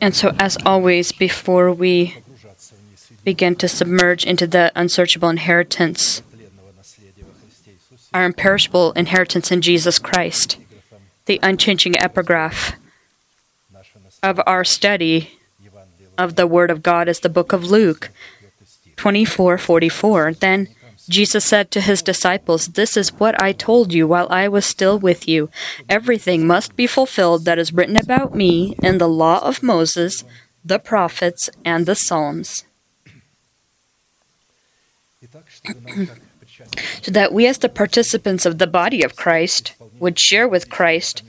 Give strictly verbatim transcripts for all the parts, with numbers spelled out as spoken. And so, as always, before we begin to submerge into the unsearchable inheritance, our imperishable inheritance in Jesus Christ, the unchanging epigraph of our study of the Word of God is the book of Luke twenty-four forty-four. Then Jesus said to his disciples, "This is what I told you while I was still with you. Everything must be fulfilled that is written about me in the law of Moses, the prophets, and the Psalms." So that we as the participants of the body of Christ would share with Christ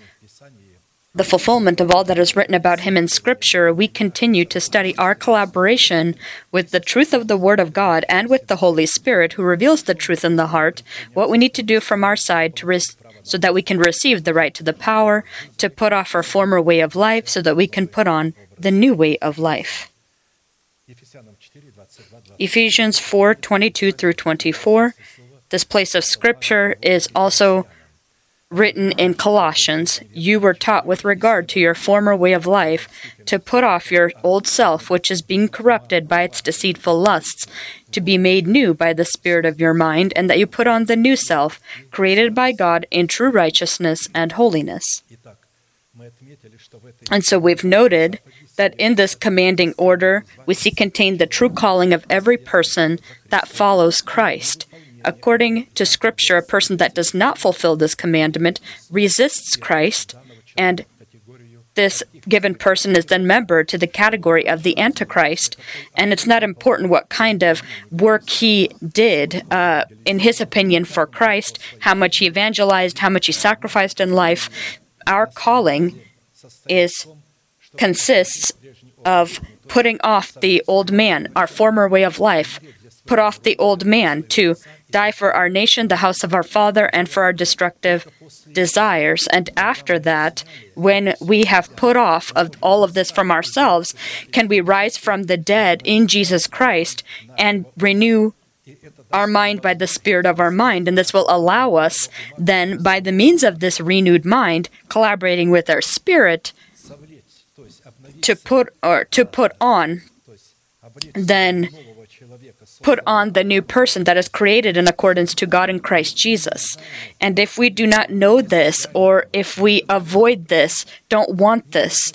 the fulfillment of all that is written about him in Scripture, we continue to study our collaboration with the truth of the Word of God and with the Holy Spirit, who reveals the truth in the heart, what we need to do from our side to re- so that we can receive the right to the power, to put off our former way of life so that we can put on the new way of life. Ephesians four twenty-two through twenty-four. This place of Scripture is also written in Colossians. You were taught with regard to your former way of life to put off your old self, which is being corrupted by its deceitful lusts, to be made new by the spirit of your mind, and that you put on the new self, created by God in true righteousness and holiness. And so we've noted that in this commanding order, we see contained the true calling of every person that follows Christ. According to Scripture, a person that does not fulfill this commandment resists Christ, and this given person is then member to the category of the Antichrist. And it's not important what kind of work he did, uh, in his opinion, for Christ, how much he evangelized, how much he sacrificed in life. Our calling is consists of putting off the old man, our former way of life, put off the old man to die for our nation, the house of our father, and for our destructive desires. And after that, when we have put off of all of this from ourselves, can we rise from the dead in Jesus Christ and renew our mind by the spirit of our mind. And this will allow us then, by the means of this renewed mind, collaborating with our spirit, to put or to put on then put on the new person that is created in accordance to God in Christ Jesus. And if we do not know this, or if we avoid this, don't want this,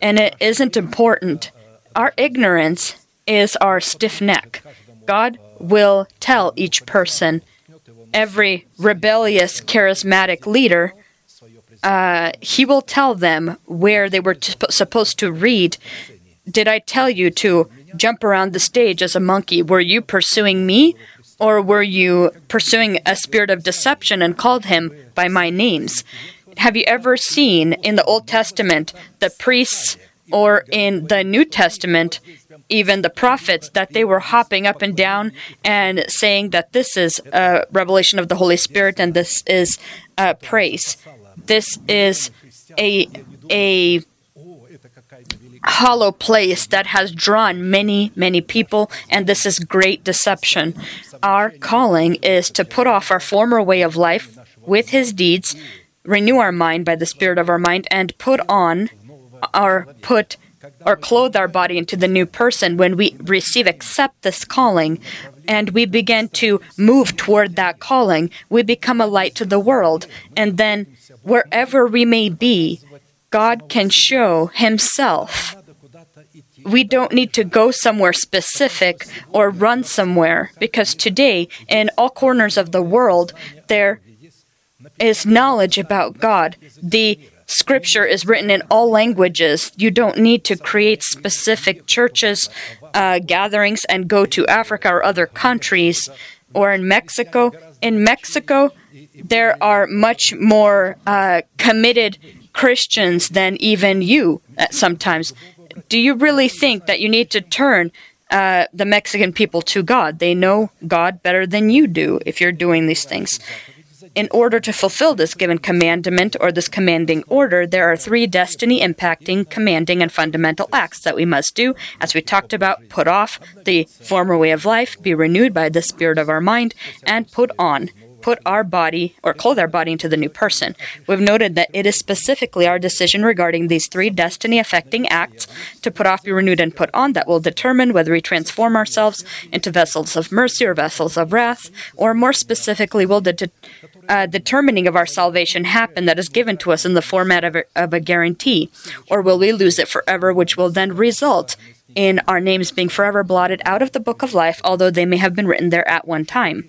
and it isn't important, our ignorance is our stiff neck. God will tell each person, every rebellious, charismatic leader, uh, he will tell them where they were t- supposed to read. Did I tell you to jump around the stage as a monkey? Were you pursuing me, or were you pursuing a spirit of deception and called him by my names? Have you ever seen in the Old Testament the priests, or in the New Testament even the prophets, that they were hopping up and down and saying that this is a revelation of the Holy Spirit and this is a praise? This is a a hollow place that has drawn many, many people, and this is great deception. Our calling is to put off our former way of life with his deeds, renew our mind by the spirit of our mind, and put on our put or clothe our body into the new person. When we receive, accept this calling, and we begin to move toward that calling, we become a light to the world. And then wherever we may be, God can show himself. We don't need to go somewhere specific or run somewhere, because today, in all corners of the world, there is knowledge about God. The Scripture is written in all languages. You don't need to create specific churches, uh, gatherings, and go to Africa or other countries, or in Mexico. In Mexico, there are much more uh, committed Christians than even you sometimes. Do you really think that you need to turn uh, the Mexican people to God? They know God better than you do if you're doing these things. In order to fulfill this given commandment or this commanding order, there are three destiny-impacting, commanding, and fundamental acts that we must do. As we talked about, put off the former way of life, be renewed by the spirit of our mind, and put on put our body or clothe our body into the new person. We've noted that it is specifically our decision regarding these three destiny-affecting acts, to put off, be renewed, and put on, that will determine whether we transform ourselves into vessels of mercy or vessels of wrath, or more specifically, will the de uh, determining of our salvation happen that is given to us in the format of a, of a guarantee, or will we lose it forever, which will then result in our names being forever blotted out of the book of life, although they may have been written there at one time.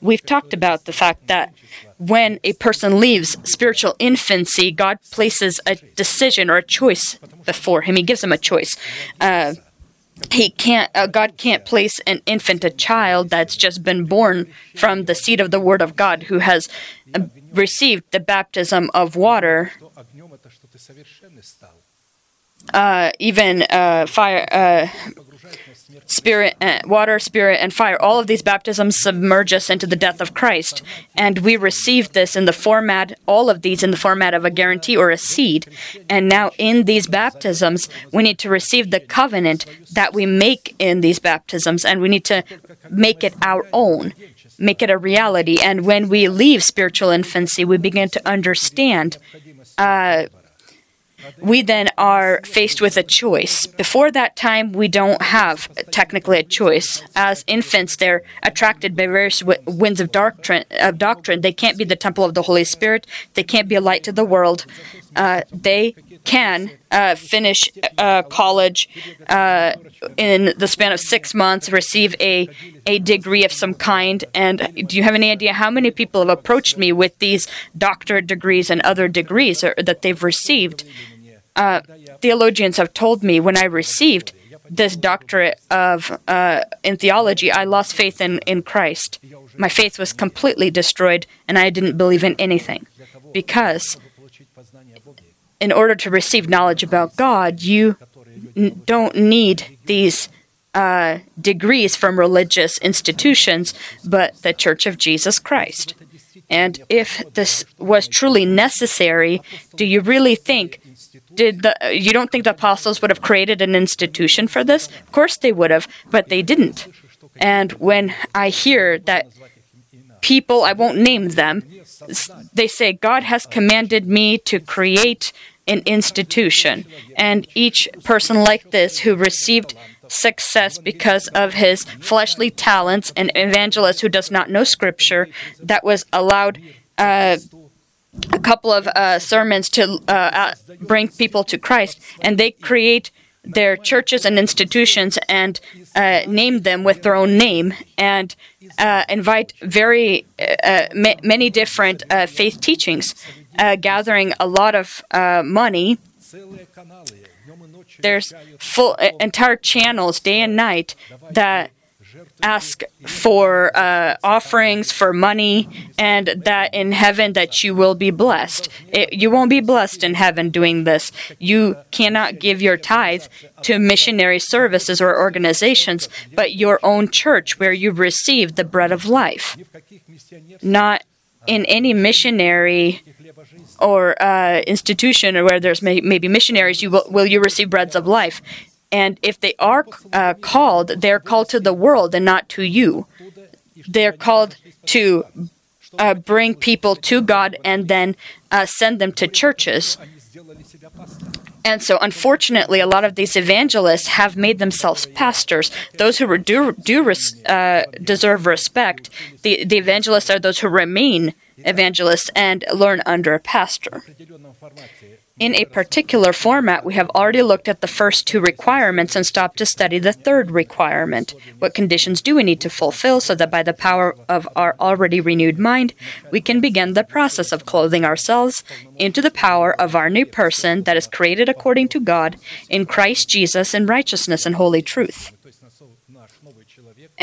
We've talked about the fact that when a person leaves spiritual infancy, God places a decision or a choice before him. He gives him a choice. Uh, He can't. Uh, God can't place an infant, a child that's just been born from the seed of the Word of God, who has uh, received the baptism of water, uh, even uh, fire, uh, spirit, uh, water, spirit, and fire. All of these baptisms submerge us into the death of Christ, and we receive this in the format. All of these in the format of a guarantee or a seed. And now, in these baptisms, we need to receive the covenant that we make in these baptisms, and we need to make it our own, make it a reality. And when we leave spiritual infancy, we begin to understand. Uh, We then are faced with a choice. Before that time, we don't have technically a choice. As infants, they're attracted by various winds of doctrine. Of doctrine. They can't be the temple of the Holy Spirit. They can't be a light to the world. Uh, they can uh, finish uh, college uh, in the span of six months, receive a, a degree of some kind. And do you have any idea how many people have approached me with these doctorate degrees and other degrees or, that they've received? Uh, theologians have told me, when I received this doctorate of uh, in theology, I lost faith in, in Christ. My faith was completely destroyed, and I didn't believe in anything. Because in order to receive knowledge about God, you n don't need these uh, degrees from religious institutions, but the Church of Jesus Christ. And if this was truly necessary, do you really think Did the, you don't think the apostles would have created an institution for this? Of course they would have, but they didn't. And when I hear that people, I won't name them, they say, God has commanded me to create an institution. And each person like this who received success because of his fleshly talents, an evangelist who does not know Scripture, that was allowed uh, a couple of uh, sermons to uh, bring people to Christ, and they create their churches and institutions and uh, name them with their own name, and uh, invite very uh, ma many different uh, faith teachings, uh, gathering a lot of uh, money. There's full uh, entire channels, day and night, that ask for uh, offerings, for money, and that in heaven that you will be blessed. It, you won't be blessed in heaven doing this. You cannot give your tithe to missionary services or organizations, but your own church where you receive the bread of life. Not in any missionary or uh, institution or where there's may maybe missionaries, you will, will you receive breads of life. And if they are uh, called, they're called to the world and not to you. They're called to uh, bring people to God and then uh, send them to churches. And so, unfortunately, a lot of these evangelists have made themselves pastors. Those who do, do res, uh, deserve respect, the, the evangelists are those who remain evangelists and learn under a pastor. In a particular format, we have already looked at the first two requirements and stopped to study the third requirement. What conditions do we need to fulfill so that by the power of our already renewed mind, we can begin the process of clothing ourselves into the power of our new person that is created according to God in Christ Jesus in righteousness and holy truth?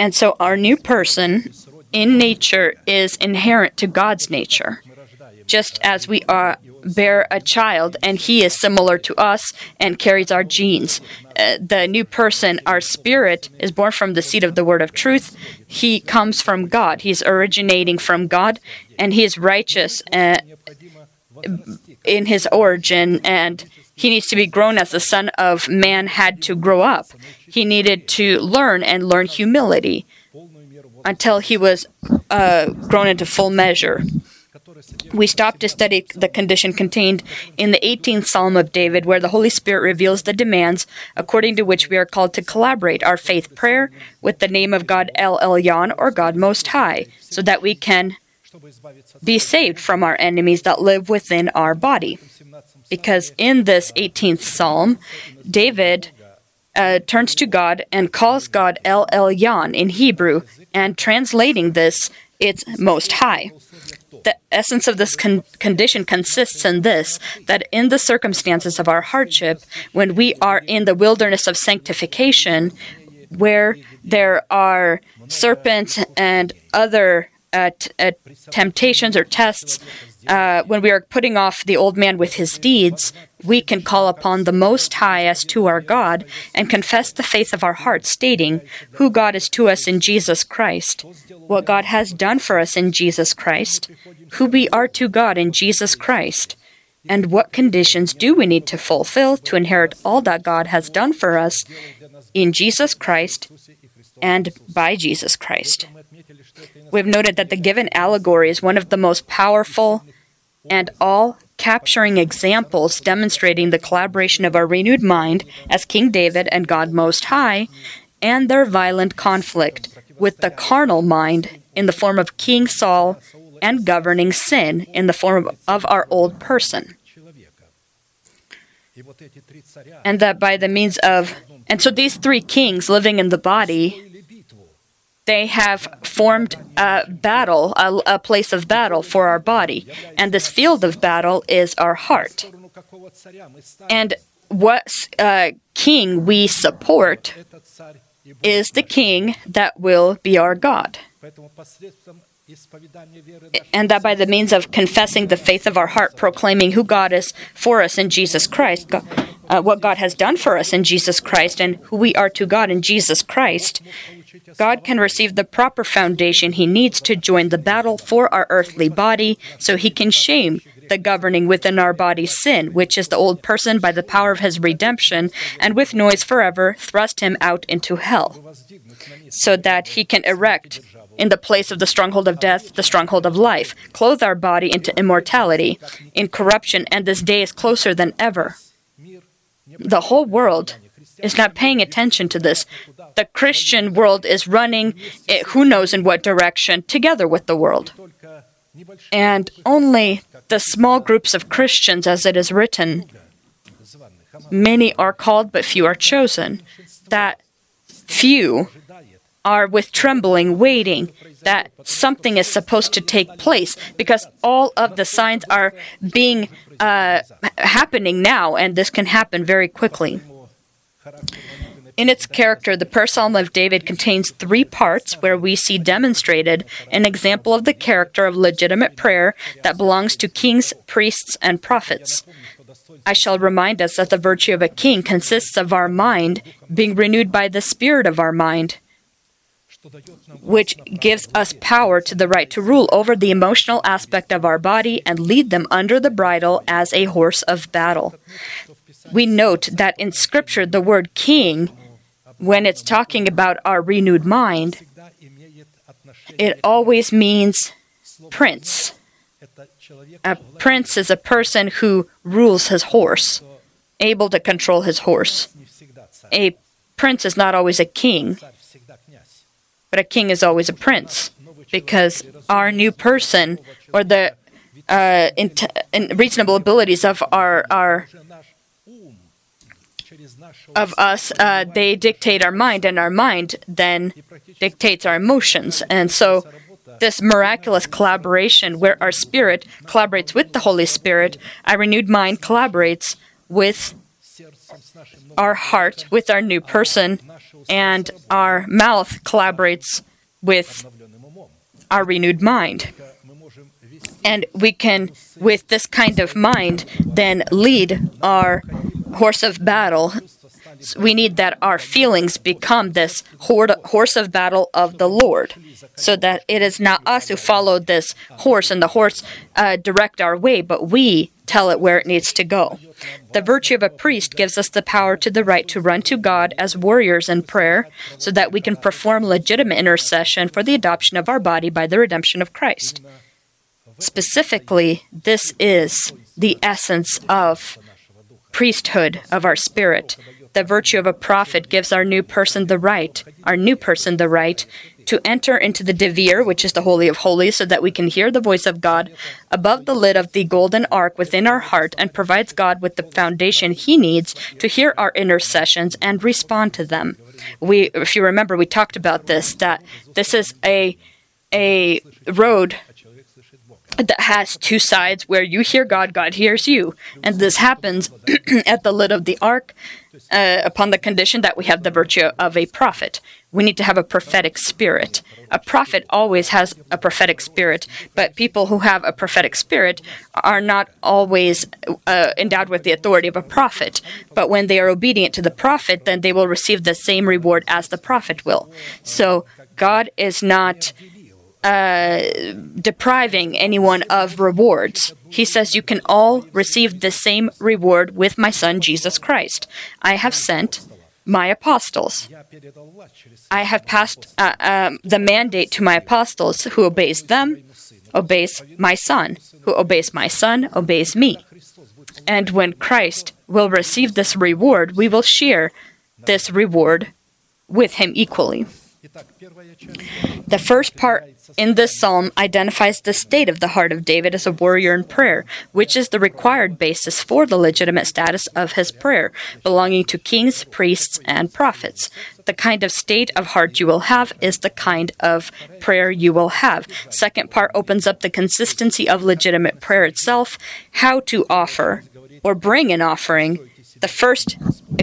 And so our new person in nature is inherent to God's nature. Just as we are, bear a child, and he is similar to us and carries our genes. Uh, the new person, our spirit, is born from the seed of the word of truth. He comes from God. He's originating from God, and he is righteous uh, in his origin, and he needs to be grown as the Son of Man had to grow up. He needed to learn and learn humility. until he was uh, grown into full measure. We stopped to study the condition contained in the eighteenth Psalm of David, where the Holy Spirit reveals the demands according to which we are called to collaborate our faith prayer with the name of God El Elyon, or God Most High, so that we can be saved from our enemies that live within our body. Because in this eighteenth Psalm, David uh, turns to God and calls God El Elyon in Hebrew, and translating this, it's Most High. The essence of this con condition consists in this, that in the circumstances of our hardship, when we are in the wilderness of sanctification, where there are serpents and other uh, t uh, temptations or tests, uh, when we are putting off the old man with his deeds, we can call upon the Most High as to our God and confess the faith of our heart, stating who God is to us in Jesus Christ, what God has done for us in Jesus Christ, who we are to God in Jesus Christ, and what conditions do we need to fulfill to inherit all that God has done for us in Jesus Christ and by Jesus Christ. We've noted that the given allegory is one of the most powerful and all capturing examples demonstrating the collaboration of our renewed mind as King David and God Most High, and their violent conflict with the carnal mind in the form of King Saul and governing sin in the form of our old person. And that by the means of, and so these three kings living in the body, they have formed a battle, a, a place of battle for our body. And this field of battle is our heart. And what uh, king we support is the king that will be our God. And that by the means of confessing the faith of our heart, proclaiming who God is for us in Jesus Christ, God, uh, what God has done for us in Jesus Christ, and who we are to God in Jesus Christ, God can receive the proper foundation he needs to join the battle for our earthly body, so he can shame the governing within our body's sin, which is the old person, by the power of his redemption, and with noise forever thrust him out into hell, so that he can erect in the place of the stronghold of death the stronghold of life, clothe our body into immortality, in corruption, and this day is closer than ever. The whole world is not paying attention to this. The Christian world is running, it, who knows in what direction, together with the world. And only the small groups of Christians, as it is written, many are called but few are chosen, that few are with trembling waiting, that something is supposed to take place, because all of the signs are being uh, happening now, and this can happen very quickly. In its character, the prayer psalm of David contains three parts where we see demonstrated an example of the character of legitimate prayer that belongs to kings, priests, and prophets. I shall remind us that the virtue of a king consists of our mind being renewed by the spirit of our mind, which gives us power to the right to rule over the emotional aspect of our body and lead them under the bridle as a horse of battle. We note that in Scripture, the word king, when it's talking about our renewed mind, it always means prince. A prince is a person who rules his horse, able to control his horse. A prince is not always a king, but a king is always a prince, because our new person, or the uh, in in reasonable abilities of our our of us, uh, they dictate our mind, and our mind then dictates our emotions. And so this miraculous collaboration where our spirit collaborates with the Holy Spirit, our renewed mind collaborates with our heart, with our new person, and our mouth collaborates with our renewed mind. And we can, with this kind of mind, then lead our horse of battle. We need that our feelings become this horse of battle of the Lord, so that it is not us who follow this horse and the horse uh, direct our way, but we tell it where it needs to go. The virtue of a priest gives us the power to the right to run to God as warriors in prayer so that we can perform legitimate intercession for the adoption of our body by the redemption of Christ. Specifically, this is the essence of priesthood of our spirit. The virtue of a prophet gives our new person the right, our new person the right, to enter into the Devir, which is the Holy of Holies, so that we can hear the voice of God above the lid of the golden ark within our heart, and provides God with the foundation He needs to hear our intercessions and respond to them. We, if you remember, we talked about this, that this is a, a road that has two sides where you hear God, God hears you. And this happens at the lid of the ark uh, upon the condition that we have the virtue of a prophet. We need to have a prophetic spirit. A prophet always has a prophetic spirit, but people who have a prophetic spirit are not always uh, endowed with the authority of a prophet. But when they are obedient to the prophet, then they will receive the same reward as the prophet will. So God is not Uh, depriving anyone of rewards. He says, you can all receive the same reward with my Son, Jesus Christ. I have sent my apostles. I have passed uh, um, the mandate to my apostles. Who obeys them, obeys my Son. Who obeys my Son, obeys me. And when Christ will receive this reward, we will share this reward with Him equally. The first part in this psalm identifies the state of the heart of David as a warrior in prayer, which is the required basis for the legitimate status of his prayer, belonging to kings, priests, and prophets. The kind of state of heart you will have is the kind of prayer you will have. Second part opens up the consistency of legitimate prayer itself, how to offer or bring an offering. The first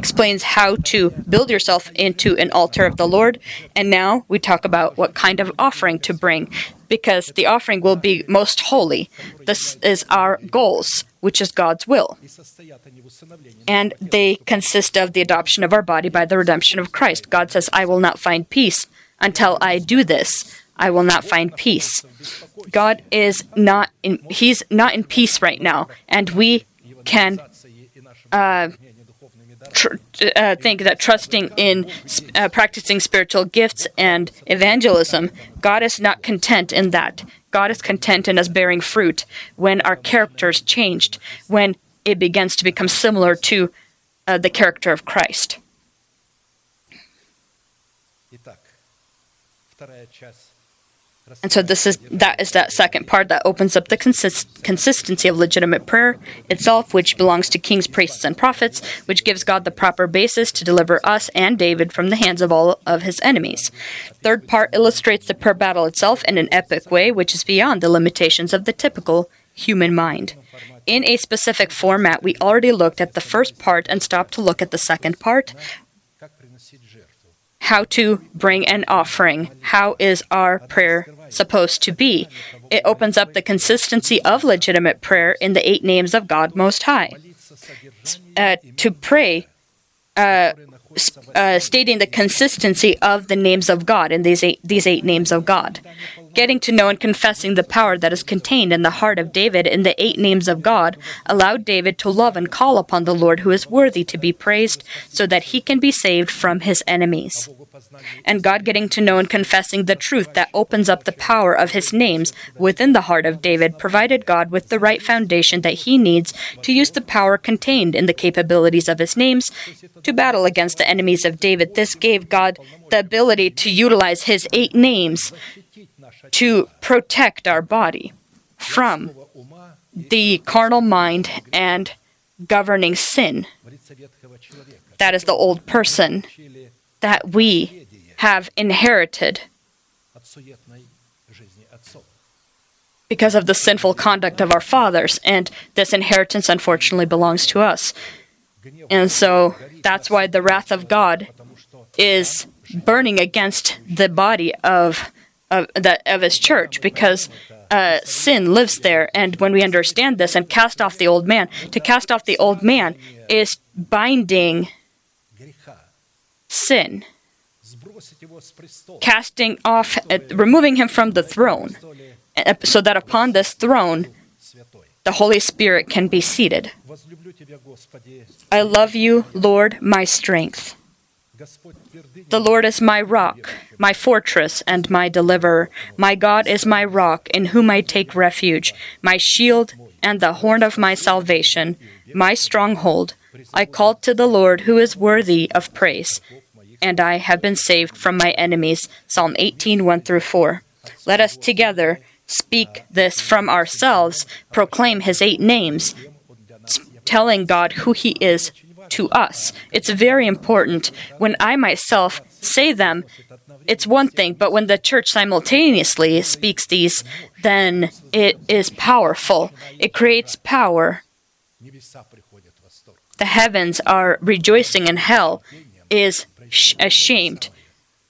explains how to build yourself into an altar of the Lord, and now we talk about what kind of offering to bring, because the offering will be most holy. This is our goals, which is God's will. And they consist of the adoption of our body by the redemption of Christ. God says, I will not find peace until I do this. I will not find peace. God is not in, He's not in peace right now, and we can Uh, tr- uh, think that trusting in sp- uh, practicing spiritual gifts and evangelism, God is not content in that. God is content in us bearing fruit when our character is changed, when it begins to become similar to uh, the character of Christ. And so this is that is that second part that opens up the consist, consistency of legitimate prayer itself, which belongs to kings, priests, and prophets, which gives God the proper basis to deliver us and David from the hands of all of his enemies. Third part illustrates the prayer battle itself in an epic way, which is beyond the limitations of the typical human mind. In a specific format, we already looked at the first part and stopped to look at the second part. How to bring an offering. How is our prayer supposed to be? It opens up the consistency of legitimate prayer in the eight names of God Most High. Uh, to pray, uh, uh, stating the consistency of the names of God in these eight, these eight names of God. Getting to know and confessing the power that is contained in the heart of David in the eight names of God allowed David to love and call upon the Lord who is worthy to be praised so that he can be saved from his enemies. And God getting to know and confessing the truth that opens up the power of his names within the heart of David provided God with the right foundation that he needs to use the power contained in the capabilities of his names to battle against the enemies of David. This gave God the ability to utilize his eight names to protect our body from the carnal mind and governing sin. That is the old person that we have inherited because of the sinful conduct of our fathers, and this inheritance unfortunately belongs to us. And so that's why the wrath of God is burning against the body of Of, the, of his church, because uh, sin lives there. And when we understand this and cast off the old man, to cast off the old man is binding sin, casting off, uh, removing him from the throne, uh, so that upon this throne the Holy Spirit can be seated. I love you, Lord, my strength. The Lord is my rock, my fortress, and my deliverer. My God is my rock, in whom I take refuge, my shield and the horn of my salvation, my stronghold. I called to the Lord, who is worthy of praise, and I have been saved from my enemies. Psalm eighteen, one through four. Let us together speak this from ourselves, proclaim His eight names, telling God who He is to us. It's very important. When I myself say them, it's one thing, but when the church simultaneously speaks these, then it is powerful. It creates power. The heavens are rejoicing and hell is ashamed.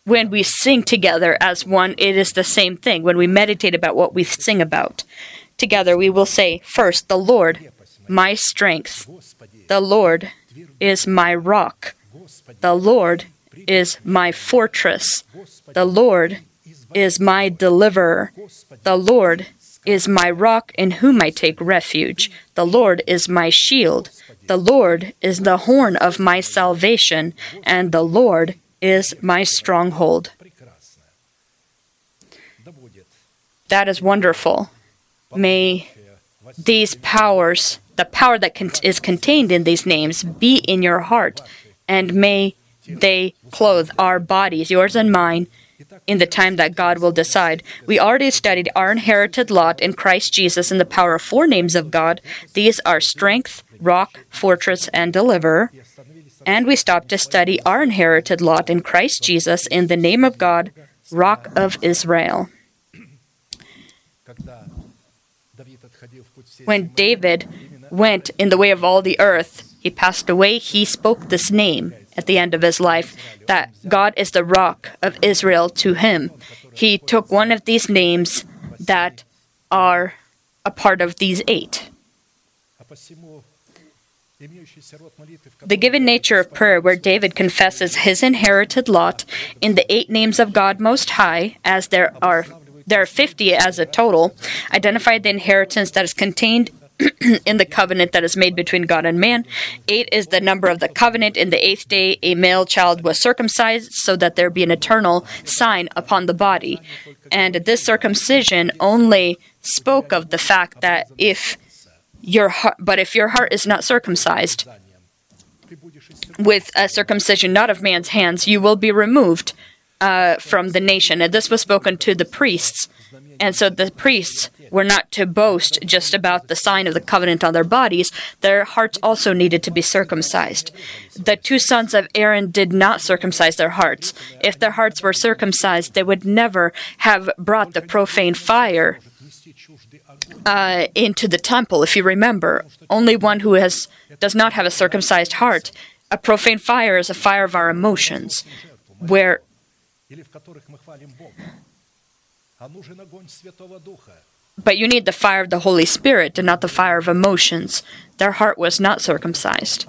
When we sing together as one, it is the same thing. When we meditate about what we sing about together, we will say, first, the Lord, my strength. The Lord is my rock. The Lord is my fortress. The Lord is my deliverer. The Lord is my rock in whom I take refuge. The Lord is my shield. The Lord is the horn of my salvation, and the Lord is my stronghold. That is wonderful. May these powers, the power that con- is contained in these names, be in your heart, and may they clothe our bodies, yours and mine, in the time that God will decide. We already studied our inherited lot in Christ Jesus and the power of four names of God. These are strength, rock, fortress, and deliverer. And we stopped to study our inherited lot in Christ Jesus in the name of God, Rock of Israel. When David went in the way of all the earth, he passed away, he spoke this name at the end of his life, that God is the rock of Israel to him. He took one of these names that are a part of these eight. The given nature of prayer, where David confesses his inherited lot in the eight names of God Most High, as there are there are fifty as a total, identified the inheritance that is contained in the covenant that is made between God and man. Eight is the number of the covenant. In the eighth day, a male child was circumcised so that there be an eternal sign upon the body. And this circumcision only spoke of the fact that if your heart, but if your heart is not circumcised with a circumcision not of man's hands, you will be removed uh, from the nation. And this was spoken to the priests. And so the priests were not to boast just about the sign of the covenant on their bodies. Their hearts also needed to be circumcised. The two sons of Aaron did not circumcise their hearts. If their hearts were circumcised, they would never have brought the profane fire Uh, into the temple. If you remember, only one who has does not have a circumcised heart. A profane fire is a fire of our emotions, where but you need the fire of the Holy Spirit and not the fire of emotions. Their heart was not circumcised,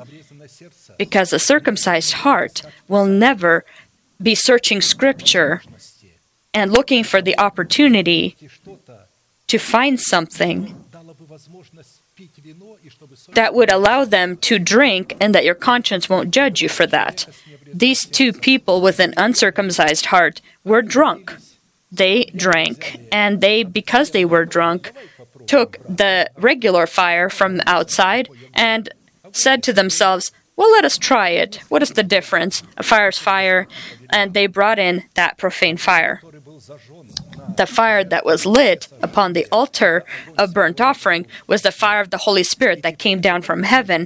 because a circumcised heart will never be searching Scripture and looking for the opportunity to find something that would allow them to drink and that your conscience won't judge you for that. These two people with an uncircumcised heart were drunk. They drank, and they, because they were drunk, took the regular fire from outside and said to themselves, well, let us try it. What is the difference? A fire's fire. And they brought in that profane fire. The fire that was lit upon the altar of burnt offering was the fire of the Holy Spirit that came down from heaven.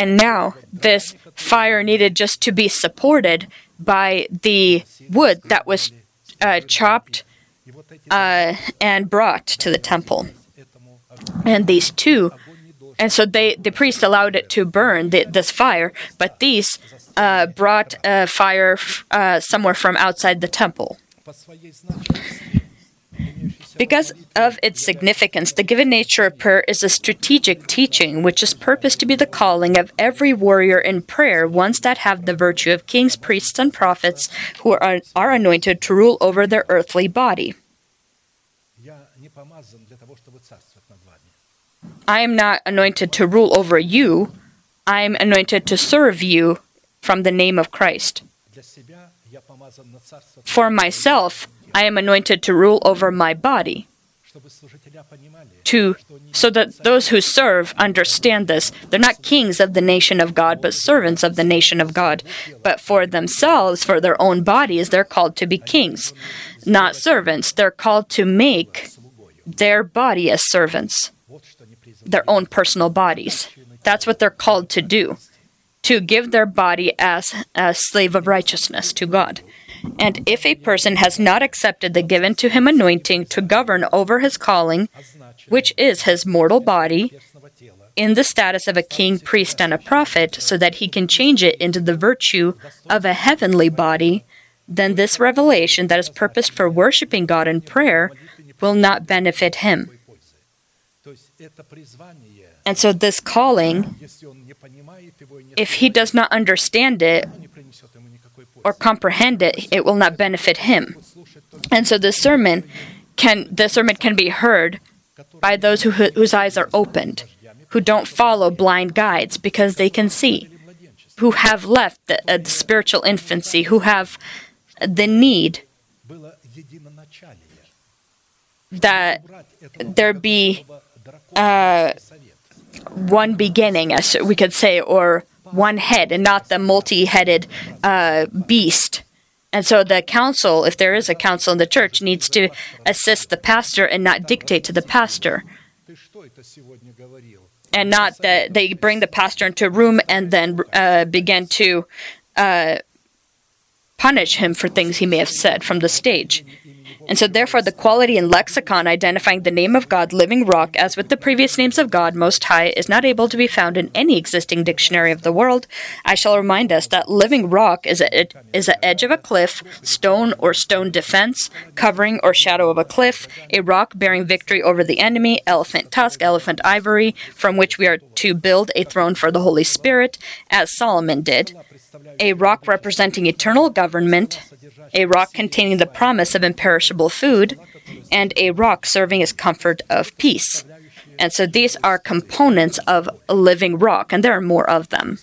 And now this fire needed just to be supported by the wood that was uh, chopped uh, and brought to the temple. And these two, and so they, the priest allowed it to burn, the, this fire, but these uh, brought uh, fire uh, somewhere from outside the temple. Because of its significance, the given nature of prayer is a strategic teaching, which is purposed to be the calling of every warrior in prayer, ones that have the virtue of kings, priests, and prophets who are, are anointed to rule over their earthly body. I am not anointed to rule over you. I am anointed to serve you from the name of Christ. For myself, I am anointed to rule over my body. To, so that those who serve understand this. They're not kings of the nation of God, but servants of the nation of God. But for themselves, for their own bodies, they're called to be kings, not servants. They're called to make their body as servants, their own personal bodies. That's what they're called to do, to give their body as a slave of righteousness to God. And if a person has not accepted the given to him anointing to govern over his calling, which is his mortal body, in the status of a king, priest, and a prophet, so that he can change it into the virtue of a heavenly body, then this revelation that is purposed for worshiping God in prayer will not benefit him. And so this calling, if he does not understand it or comprehend it, it will not benefit him. And so this sermon can, this sermon can be heard by those who, whose eyes are opened, who don't follow blind guides because they can see, who have left the, uh, the spiritual infancy, who have the need that there be uh, one beginning, as we could say, or one head, and not the multi-headed uh, beast. And so the council, if there is a council in the church, needs to assist the pastor and not dictate to the pastor. And not that they bring the pastor into a room and then uh, begin to uh, punish him for things he may have said from the stage. And so therefore the quality in lexicon identifying the name of God, living rock, as with the previous names of God, Most High, is not able to be found in any existing dictionary of the world. I shall remind us that living rock is a, it is a edge of a cliff, stone or stone defense, covering or shadow of a cliff, a rock bearing victory over the enemy, elephant tusk, elephant ivory, from which we are to build a throne for the Holy Spirit, as Solomon did. A rock representing eternal government, a rock containing the promise of imperishable food, and a rock serving as comfort of peace. And so these are components of a living rock, and there are more of them.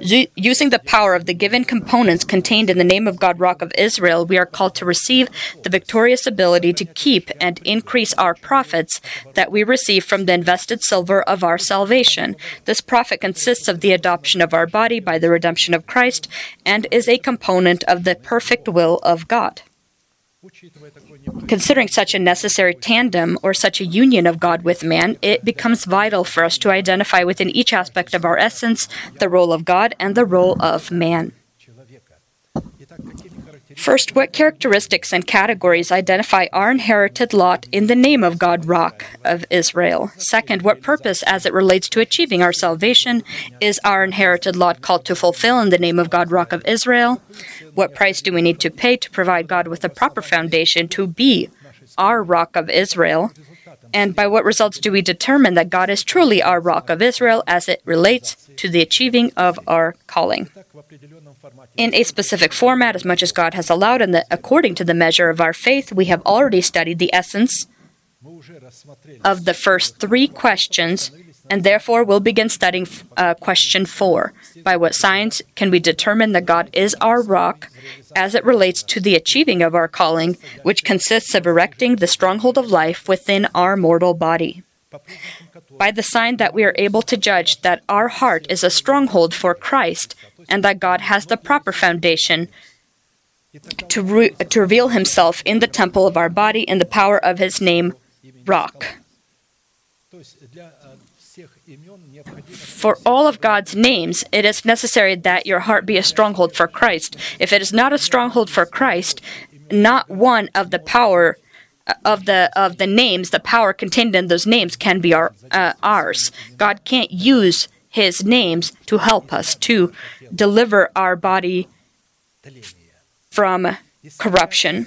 Using the power of the given components contained in the name of God, Rock of Israel, we are called to receive the victorious ability to keep and increase our profits that we receive from the invested silver of our salvation. This profit consists of the adoption of our body by the redemption of Christ and is a component of the perfect will of God. Considering such a necessary tandem or such a union of God with man, it becomes vital for us to identify within each aspect of our essence the role of God and the role of man. First, what characteristics and categories identify our inherited lot in the name of God, Rock of Israel? Second, what purpose, as it relates to achieving our salvation, is our inherited lot called to fulfill in the name of God, Rock of Israel? What price do we need to pay to provide God with a proper foundation to be our Rock of Israel? And by what results do we determine that God is truly our Rock of Israel as it relates to the achieving of our calling? In a specific format, as much as God has allowed, and that according to the measure of our faith, we have already studied the essence of the first three questions, and therefore we'll begin studying uh, question four. By what signs can we determine that God is our rock as it relates to the achieving of our calling, which consists of erecting the stronghold of life within our mortal body? By the sign that we are able to judge that our heart is a stronghold for Christ and that God has the proper foundation to, re to reveal himself in the temple of our body in the power of his name, Rock. For all of God's names, it is necessary that your heart be a stronghold for Christ. If it is not a stronghold for Christ, not one of the power of the of the names, the power contained in those names, can be our, uh, ours. God can't use his names to help us to deliver our body from corruption.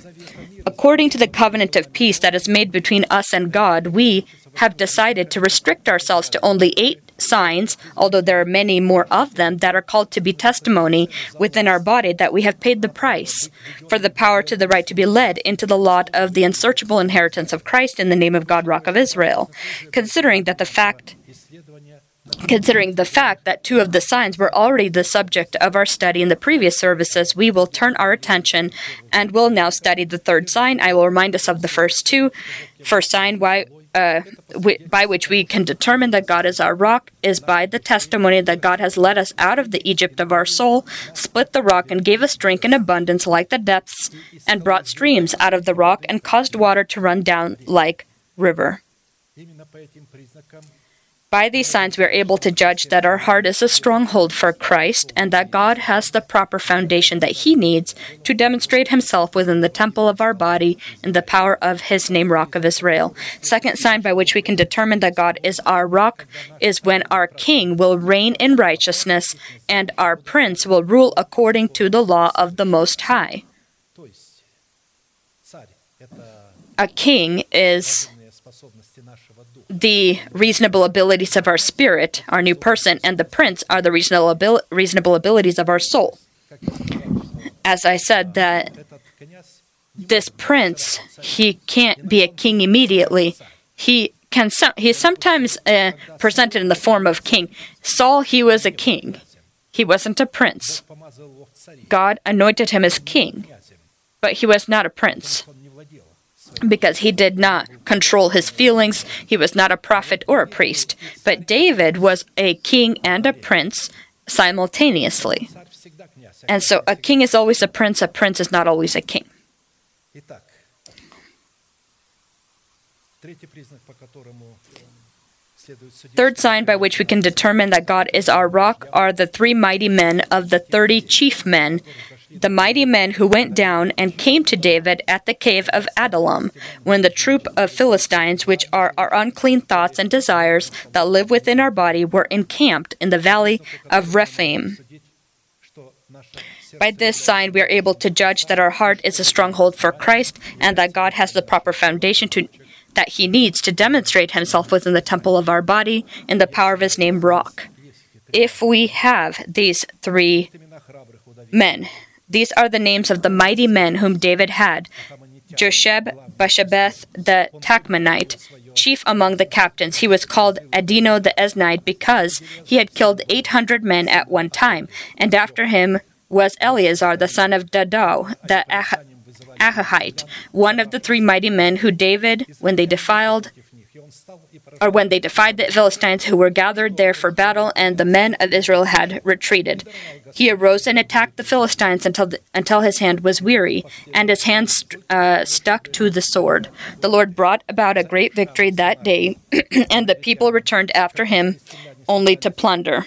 According to the covenant of peace that is made between us and God, we have decided to restrict ourselves to only eight signs, although there are many more of them that are called to be testimony within our body that we have paid the price for the power to the right to be led into the lot of the unsearchable inheritance of Christ in the name of God, Rock of Israel, considering that the fact Considering the fact that two of the signs were already the subject of our study in the previous services, we will turn our attention and will now study the third sign. I will remind us of the first two. First sign why, uh, w- by which we can determine that God is our rock is by the testimony that God has led us out of the Egypt of our soul, split the rock, and gave us drink in abundance like the depths, and brought streams out of the rock, and caused water to run down like river. By these signs, we are able to judge that our heart is a stronghold for Christ and that God has the proper foundation that He needs to demonstrate Himself within the temple of our body in the power of His name, Rock of Israel. Second sign by which we can determine that God is our rock is when our king will reign in righteousness and our prince will rule according to the law of the Most High. A king is the reasonable abilities of our spirit, our new person, and the prince are the reasonable, abil- reasonable abilities of our soul. As I said, that this prince, he can't be a king immediately. He can. Some, he is sometimes uh, presented in the form of king. Saul, he was a king. He wasn't a prince. God anointed him as king, but he was not a prince, because he did not control his feelings. He was not a prophet or a priest. But David was a king and a prince simultaneously. And so a king is always a prince, a prince is not always a king. Third sign by which we can determine that God is our rock are the three mighty men of the thirty chief men, the mighty men who went down and came to David at the cave of Adullam, when the troop of Philistines, which are our unclean thoughts and desires that live within our body, were encamped in the valley of Rephaim. By this sign, we are able to judge that our heart is a stronghold for Christ and that God has the proper foundation to, that He needs to demonstrate Himself within the temple of our body in the power of His name, Rock. If we have these three men, these are the names of the mighty men whom David had: Josheb, Bashabeth the Tachmonite, chief among the captains. He was called Adino the Esnite because he had killed eight hundred men at one time. And after him was Eleazar the son of Dado the ah- Ahahite, one of the three mighty men who David, when they defiled, or when they defied the Philistines who were gathered there for battle, and the men of Israel had retreated. He arose and attacked the Philistines until the, until his hand was weary, and his hand st- uh, stuck to the sword. The Lord brought about a great victory that day, and the people returned after him only to plunder.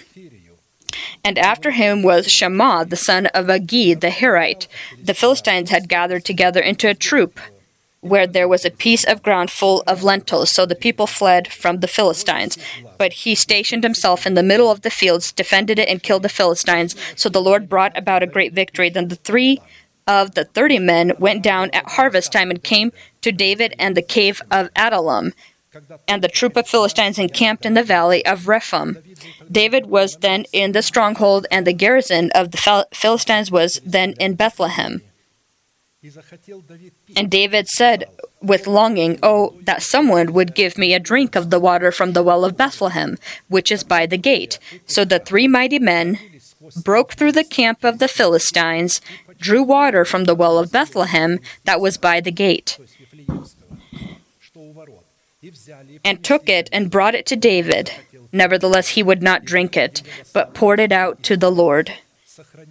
And after him was Shammah, the son of Agi, the Herite. The Philistines had gathered together into a troop, where there was a piece of ground full of lentils, so the people fled from the Philistines. But he stationed himself in the middle of the fields, defended it, and killed the Philistines. So the Lord brought about a great victory. Then the three of the thirty men went down at harvest time and came to David and the cave of Adullam, and the troop of Philistines encamped in the valley of Rephaim. David was then in the stronghold, and the garrison of the Philistines was then in Bethlehem. And David said with longing, "Oh, that someone would give me a drink of the water from the well of Bethlehem, which is by the gate." So the three mighty men broke through the camp of the Philistines, drew water from the well of Bethlehem that was by the gate, and took it and brought it to David. Nevertheless, he would not drink it, but poured it out to the Lord.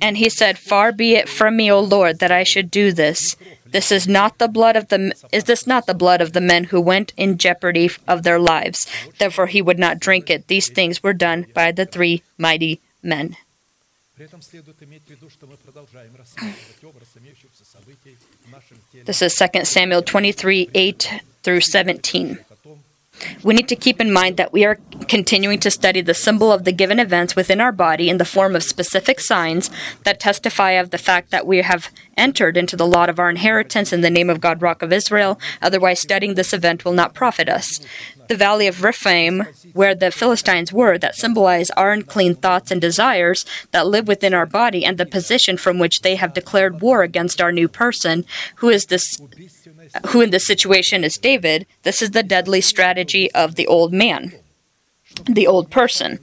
And he said, "Far be it from me, O Lord, that I should do this. This is not the blood of the is this not the blood of the men who went in jeopardy of their lives?" Therefore he would not drink it. These things were done by the three mighty men. This is Second Samuel twenty-three, eight through seventeen. We need to keep in mind that we are continuing to study the symbol of the given events within our body in the form of specific signs that testify of the fact that we have entered into the lot of our inheritance in the name of God, Rock of Israel. Otherwise, studying this event will not profit us. The valley of Rephaim, where the Philistines were, that symbolize our unclean thoughts and desires that live within our body, and the position from which they have declared war against our new person, who is this, who in this situation is David. This is the deadly strategy of the old man, the old person.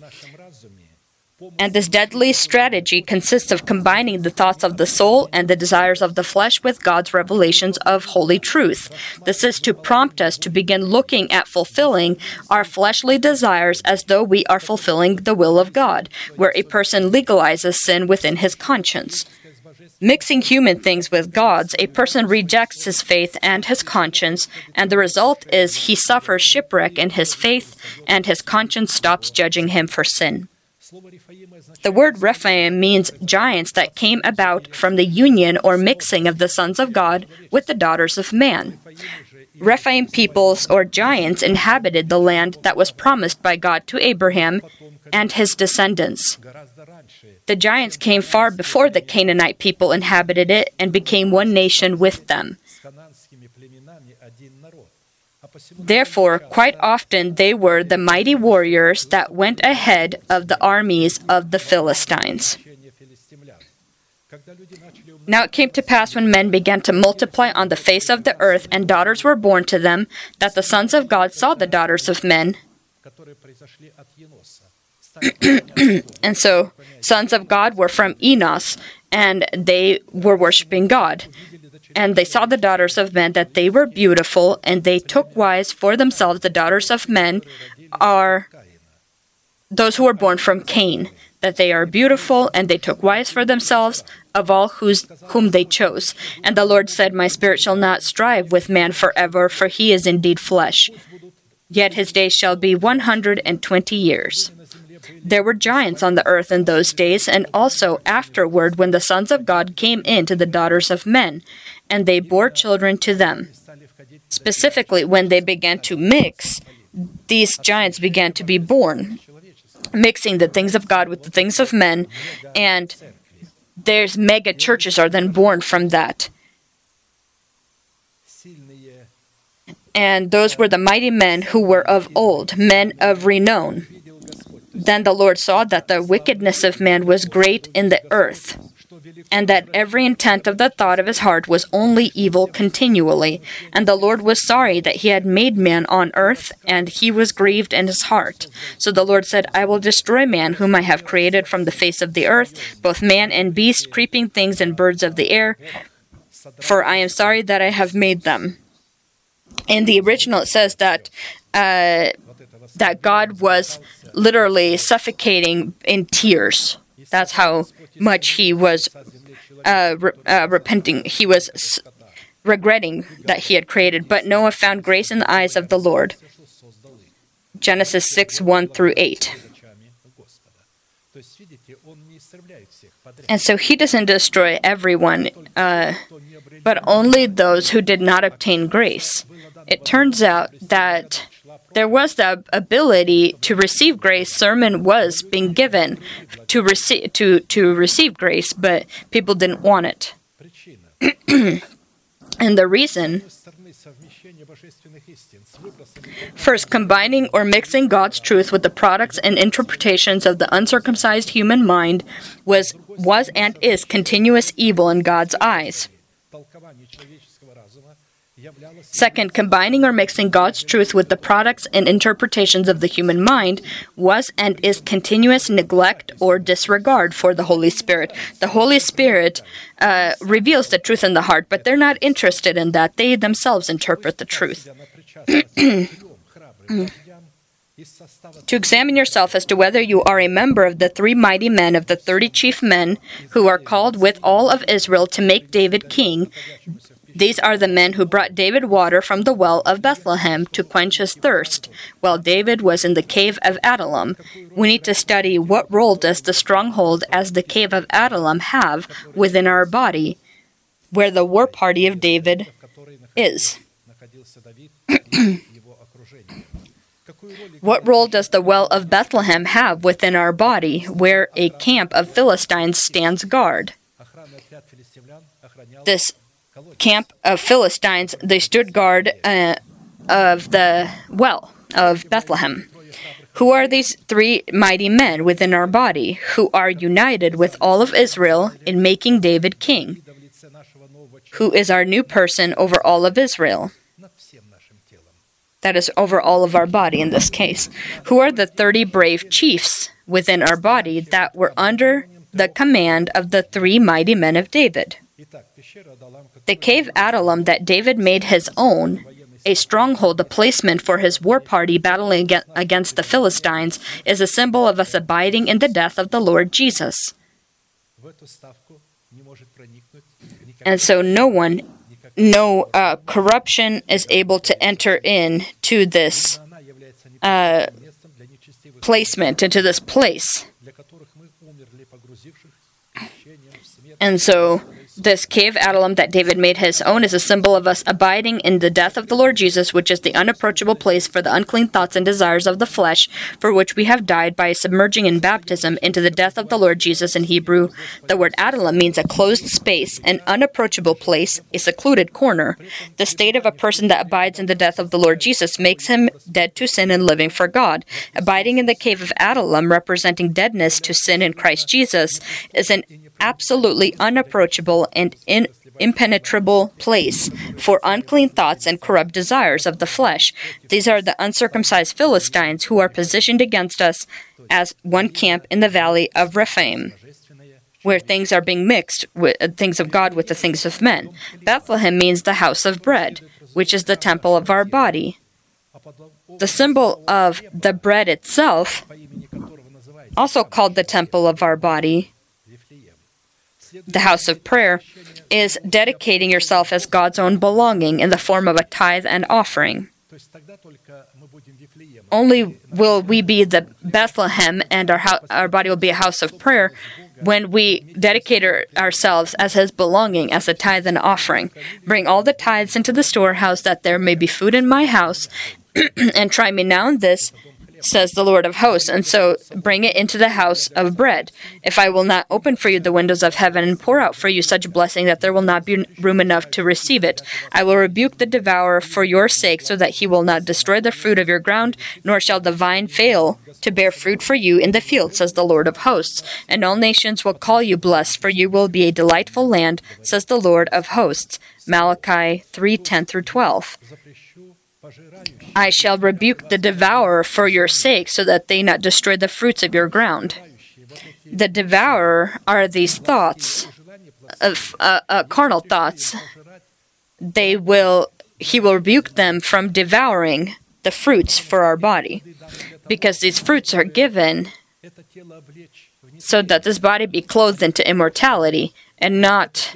And this deadly strategy consists of combining the thoughts of the soul and the desires of the flesh with God's revelations of holy truth. This is to prompt us to begin looking at fulfilling our fleshly desires as though we are fulfilling the will of God, where a person legalizes sin within his conscience. Mixing human things with God's, a person rejects his faith and his conscience, and the result is he suffers shipwreck in his faith, and his conscience stops judging him for sin. The word Rephaim means giants that came about from the union or mixing of the sons of God with the daughters of man. Rephaim peoples or giants inhabited the land that was promised by God to Abraham and his descendants. The giants came far before the Canaanite people inhabited it and became one nation with them. Therefore, quite often they were the mighty warriors that went ahead of the armies of the Philistines. Now it came to pass when men began to multiply on the face of the earth, and daughters were born to them, that the sons of God saw the daughters of men. And so, sons of God were from Enos, and they were worshiping God. And they saw the daughters of men, that they were beautiful, and they took wives for themselves. The daughters of men are those who were born from Cain, that they are beautiful, and they took wives for themselves of all whose, whom they chose. And the Lord said, My spirit shall not strive with man forever, for he is indeed flesh. Yet his days shall be one hundred and twenty years. There were giants on the earth in those days, and also afterward, when the sons of God came in to the daughters of men, and they bore children to them. Specifically, when they began to mix, these giants began to be born, mixing the things of God with the things of men, and there's mega churches are then born from that. And those were the mighty men who were of old, men of renown. Then the Lord saw that the wickedness of man was great in the earth, and that every intent of the thought of his heart was only evil continually. And the Lord was sorry that he had made man on earth, and he was grieved in his heart. So the Lord said, I will destroy man whom I have created from the face of the earth, both man and beast, creeping things and birds of the air, for I am sorry that I have made them. In the original, it says that uh, that God was literally suffocating in tears. That's how much he was uh, re uh, repenting. He was s regretting that he had created. But Noah found grace in the eyes of the Lord. Genesis six, one through eight. And so he doesn't destroy everyone, uh, but only those who did not obtain grace. It turns out that there was the ability to receive grace. Sermon was being given to receive to, to receive grace, but people didn't want it. And the reason: first, combining or mixing God's truth with the products and interpretations of the uncircumcised human mind was was and is continuous evil in God's eyes. Second, combining or mixing God's truth with the products and interpretations of the human mind was and is continuous neglect or disregard for the Holy Spirit. The Holy Spirit uh, reveals the truth in the heart, but they're not interested in that. They themselves interpret the truth. To examine yourself as to whether you are a member of the three mighty men of the thirty chief men who are called with all of Israel to make David king. These are the men who brought David water from the well of Bethlehem to quench his thirst, while David was in the cave of Adullam. We need to study what role does the stronghold as the cave of Adullam have within our body, where the war party of David is. What role does the well of Bethlehem have within our body, where a camp of Philistines stands guard? this camp of Philistines, they stood guard uh, of the well of Bethlehem. Who are these three mighty men within our body, who are united with all of Israel in making David king, who is our new person over all of Israel? That is, over all of our body in this case. Who are the thirty brave chiefs within our body that were under the command of the three mighty men of David? The cave Adullam that David made his own, a stronghold, a placement for his war party battling against the Philistines, is a symbol of us abiding in the death of the Lord Jesus. And so no one, no uh, corruption is able to enter in to this uh, placement, into this place. And so this cave Adullam that David made his own is a symbol of us abiding in the death of the Lord Jesus, which is the unapproachable place for the unclean thoughts and desires of the flesh, for which we have died by submerging in baptism into the death of the Lord Jesus. In Hebrew, the word Adullam means a closed space, an unapproachable place, a secluded corner. The state of a person that abides in the death of the Lord Jesus makes him dead to sin and living for God. Abiding in the cave of Adullam, representing deadness to sin in Christ Jesus, is an absolutely unapproachable and in, impenetrable place for unclean thoughts and corrupt desires of the flesh. These are the uncircumcised Philistines who are positioned against us as one camp in the valley of Rephaim, where things are being mixed, with uh, things of God with the things of men. Bethlehem means the house of bread, which is the temple of our body. The symbol of the bread itself, also called the temple of our body, the house of prayer, is dedicating yourself as God's own belonging in the form of a tithe and offering. Only will we be the Bethlehem and our, our body will be a house of prayer when we dedicate our, ourselves as His belonging, as a tithe and offering. Bring all the tithes into the storehouse, that there may be food in my house, and try me now in this, says the Lord of hosts, and so bring it into the house of bread. If I will not open for you the windows of heaven and pour out for you such blessing that there will not be room enough to receive it, I will rebuke the devourer for your sake, so that he will not destroy the fruit of your ground, nor shall the vine fail to bear fruit for you in the field, says the Lord of hosts. And all nations will call you blessed, for you will be a delightful land, says the Lord of hosts. Malachi three ten through twelve. I shall rebuke the devourer for your sake, so that they not destroy the fruits of your ground. The devourer are these thoughts, of, uh, uh, carnal thoughts. They will, he will rebuke them from devouring the fruits for our body, because these fruits are given so that this body be clothed into immortality, and not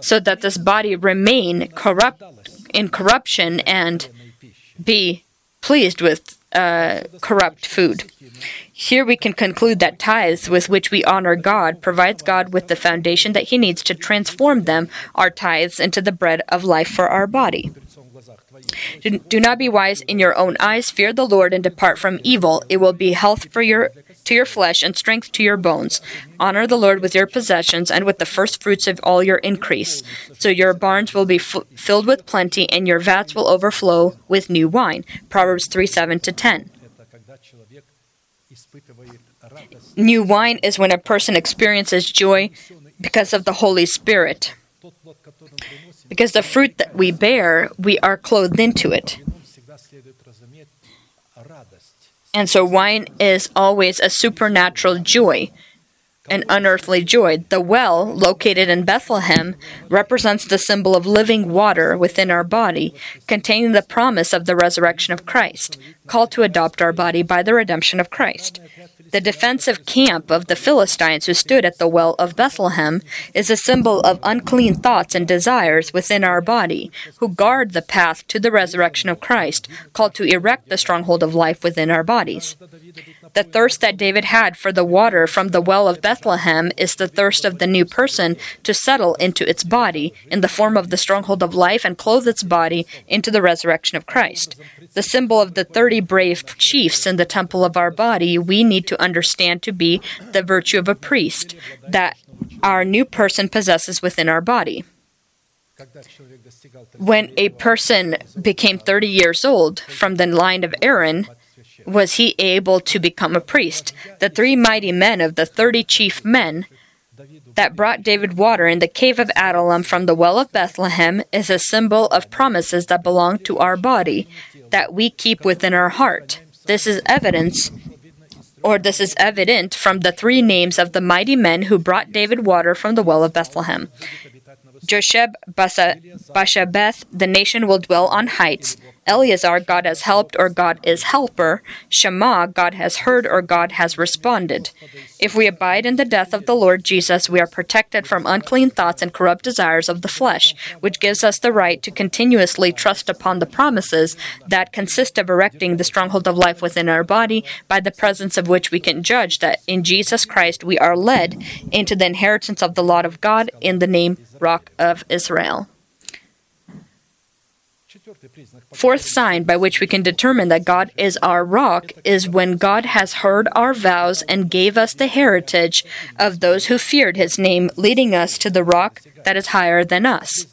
so that this body remain corrupt in corruption and be pleased with uh, corrupt food. Here we can conclude that tithes with which we honor God provides God with the foundation that He needs to transform them, our tithes, into the bread of life for our body. Do, do not be wise in your own eyes. Fear the Lord and depart from evil. It will be health for your to your flesh and strength to your bones. Honor the Lord with your possessions and with the first fruits of all your increase. So your barns will be f filled with plenty, and your vats will overflow with new wine. Proverbs three, seven to ten. New wine is when a person experiences joy because of the Holy Spirit. Because the fruit that we bear, we are clothed into it. And so wine is always a supernatural joy, an unearthly joy. The well, located in Bethlehem, represents the symbol of living water within our body, containing the promise of the resurrection of Christ, called to adopt our body by the redemption of Christ. The defensive camp of the Philistines who stood at the well of Bethlehem is a symbol of unclean thoughts and desires within our body, who guard the path to the resurrection of Christ, called to erect the stronghold of life within our bodies. The thirst that David had for the water from the well of Bethlehem is the thirst of the new person to settle into its body in the form of the stronghold of life and clothe its body into the resurrection of Christ. The symbol of the thirty brave chiefs in the temple of our body, we need to understand to be the virtue of a priest that our new person possesses within our body. When a person became thirty years old from the line of Aaron, was he able to become a priest? The three mighty men of the thirty chief men that brought David water in the cave of Adullam from the well of Bethlehem is a symbol of promises that belong to our body, that we keep within our heart. This is evidence, or this is evident from the three names of the mighty men who brought David water from the well of Bethlehem. Josheb Bashabeth, the nation will dwell on heights. Eleazar, God has helped, or God is helper. Shema, God has heard, or God has responded. If we abide in the death of the Lord Jesus, we are protected from unclean thoughts and corrupt desires of the flesh, which gives us the right to continuously trust upon the promises that consist of erecting the stronghold of life within our body, by the presence of which we can judge that in Jesus Christ we are led into the inheritance of the lot of God in the name Rock of Israel. Fourth sign by which we can determine that God is our rock is when God has heard our vows and gave us the heritage of those who feared His name, leading us to the rock that is higher than us,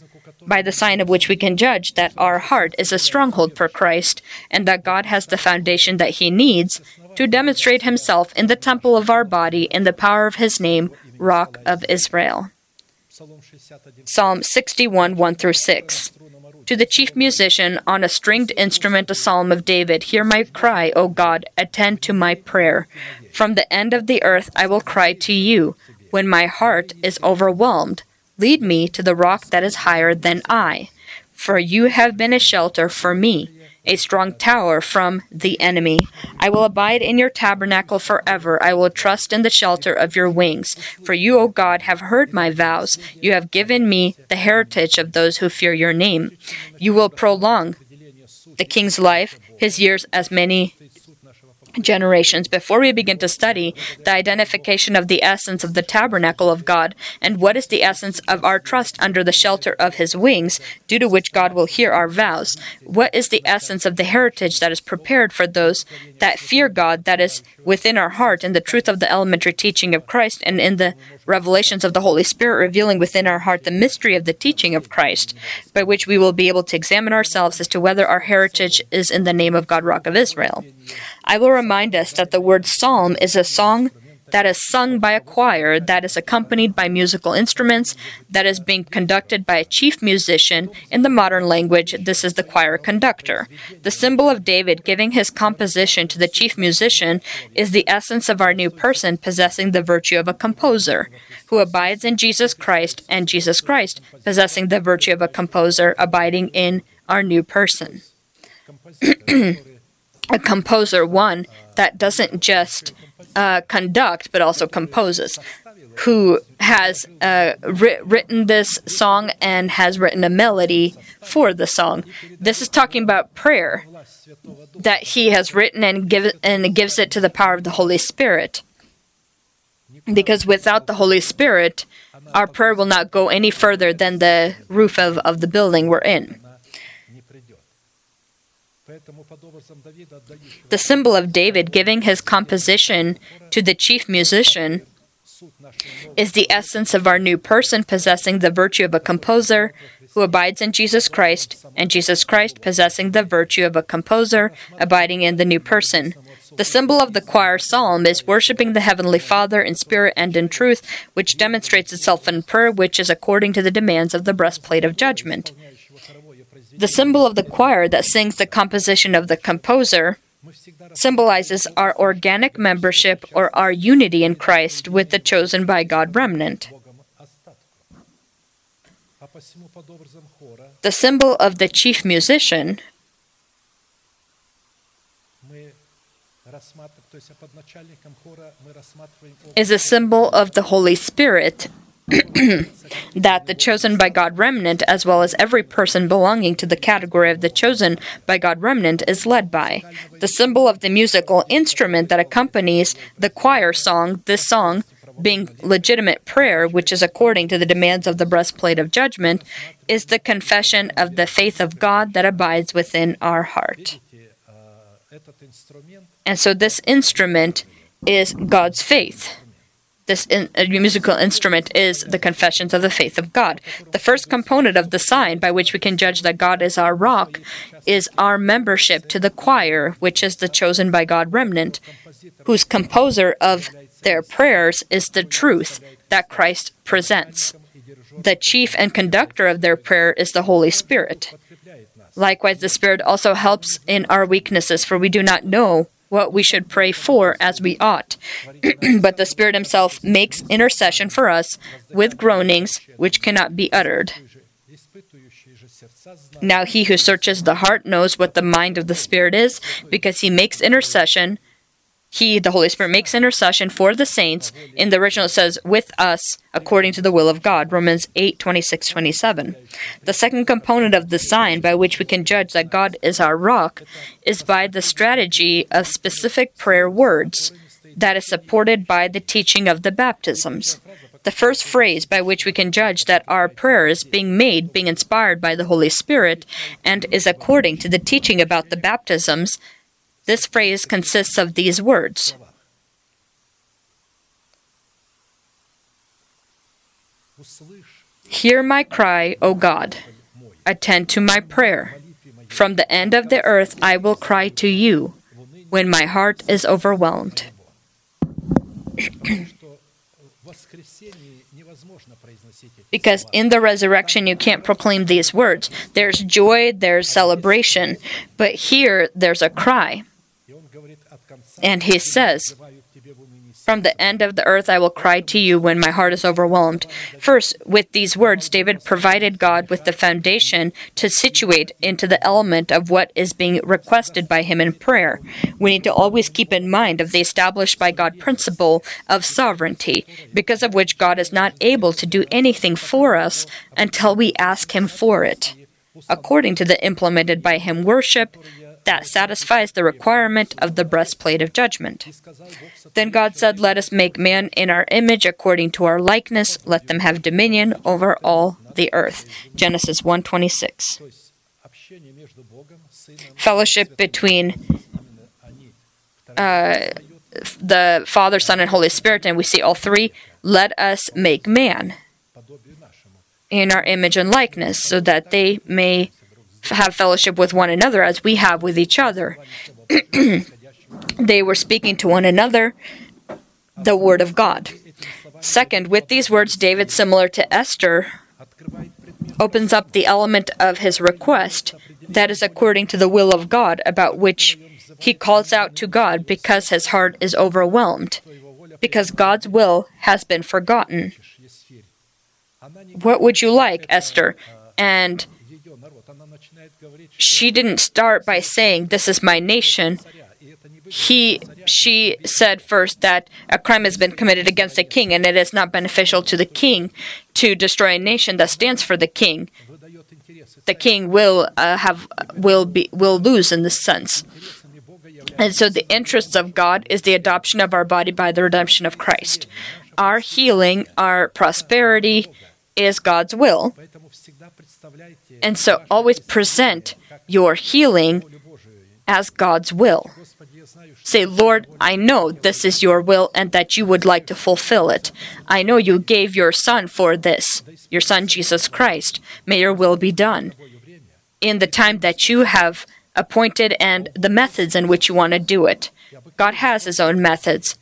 by the sign of which we can judge that our heart is a stronghold for Christ and that God has the foundation that He needs to demonstrate Himself in the temple of our body in the power of His name, Rock of Israel. Psalm sixty-one, one through six. To the chief musician, on a stringed instrument, a psalm of David, hear my cry, O God, attend to my prayer. From the end of the earth I will cry to you, when my heart is overwhelmed. Lead me to the rock that is higher than I, for you have been a shelter for me, a strong tower from the enemy. I will abide in your tabernacle forever. I will trust in the shelter of your wings. For you, O God, have heard my vows. You have given me the heritage of those who fear your name. You will prolong the king's life, his years as many generations. Before we begin to study the identification of the essence of the tabernacle of God and what is the essence of our trust under the shelter of His wings, due to which God will hear our vows, what is the essence of the heritage that is prepared for those that fear God, that is within our heart, in the truth of the elementary teaching of Christ and in the revelations of the Holy Spirit revealing within our heart the mystery of the teaching of Christ, by which we will be able to examine ourselves as to whether our heritage is in the name of God, Rock of Israel. I will remind us that the word psalm is a song that is sung by a choir, that is accompanied by musical instruments, that is being conducted by a chief musician. In the modern language, this is the choir conductor. The symbol of David giving his composition to the chief musician is the essence of our new person possessing the virtue of a composer, who abides in Jesus Christ, and Jesus Christ possessing the virtue of a composer, abiding in our new person. A composer, one that doesn't just uh, conduct, but also composes, who has uh, ri written this song and has written a melody for the song. This is talking about prayer that he has written and, give, and gives it to the power of the Holy Spirit. Because without the Holy Spirit, our prayer will not go any further than the roof of, of the building we're in. The symbol of David giving his composition to the chief musician is the essence of our new person possessing the virtue of a composer, who abides in Jesus Christ, and Jesus Christ possessing the virtue of a composer, abiding in the new person. The symbol of the choir psalm is worshiping the Heavenly Father in spirit and in truth, which demonstrates itself in prayer, which is according to the demands of the breastplate of judgment. The symbol of the choir that sings the composition of the composer symbolizes our organic membership, or our unity in Christ with the chosen by God remnant. The symbol of the chief musician is a symbol of the Holy Spirit, that the chosen by God remnant, as well as every person belonging to the category of the chosen by God remnant, is led by. The symbol of the musical instrument that accompanies the choir song, this song being legitimate prayer, which is according to the demands of the breastplate of judgment, is the confession of the faith of God that abides within our heart. And so this instrument is God's faith. This in, uh, musical instrument is the Confessions of the Faith of God. The first component of the sign by which we can judge that God is our rock is our membership to the choir, which is the chosen by God remnant, whose composer of their prayers is the truth that Christ presents. The chief and conductor of their prayer is the Holy Spirit. Likewise, the Spirit also helps in our weaknesses, for we do not know what we should pray for as we ought. But the Spirit Himself makes intercession for us with groanings which cannot be uttered. Now He who searches the heart knows what the mind of the Spirit is, because He makes intercession. He, the Holy Spirit, makes intercession for the saints. In the original it says, with us, according to the will of God, Romans eight, twenty-six, twenty-seven. The second component of the sign by which we can judge that God is our rock is by the strategy of specific prayer words that is supported by the teaching of the baptisms. The first phrase by which we can judge that our prayer is being made, being inspired by the Holy Spirit, and is according to the teaching about the baptisms. This phrase consists of these words. Hear my cry, O God. Attend to my prayer. From the end of the earth I will cry to you when my heart is overwhelmed. Because in the resurrection you can't proclaim these words. There's joy, there's celebration, but here there's a cry. And he says, from the end of the earth I will cry to you when my heart is overwhelmed. First, with these words, David provided God with the foundation to situate into the element of what is being requested by him in prayer. We need to always keep in mind of the established by God principle of sovereignty, because of which God is not able to do anything for us until we ask him for it, according to the implemented by him worship that satisfies the requirement of the breastplate of judgment. Then God said, let us make man in our image according to our likeness. Let them have dominion over all the earth. Genesis one twenty-six. Fellowship between uh, the Father, Son, and Holy Spirit, and we see all three. Let us make man in our image and likeness, so that they may have fellowship with one another as we have with each other. They were speaking to one another the word of God. Second, with these words, David, similar to Esther, opens up the element of his request that is according to the will of God, about which he calls out to God because his heart is overwhelmed, because God's will has been forgotten. What would you like, Esther? And she didn't start by saying, this is my nation. He, she said first that a crime has been committed against a king, and it is not beneficial to the king to destroy a nation that stands for the king. The king will uh, have will be will lose in this sense. And so the interests of God is the adoption of our body by the redemption of Christ. Our healing, our prosperity is God's will. And so always present your healing as God's will. Say, Lord, I know this is your will and that you would like to fulfill it. I know you gave your Son for this, your Son Jesus Christ. May your will be done in the time that you have appointed and the methods in which you want to do it. God has his own methods.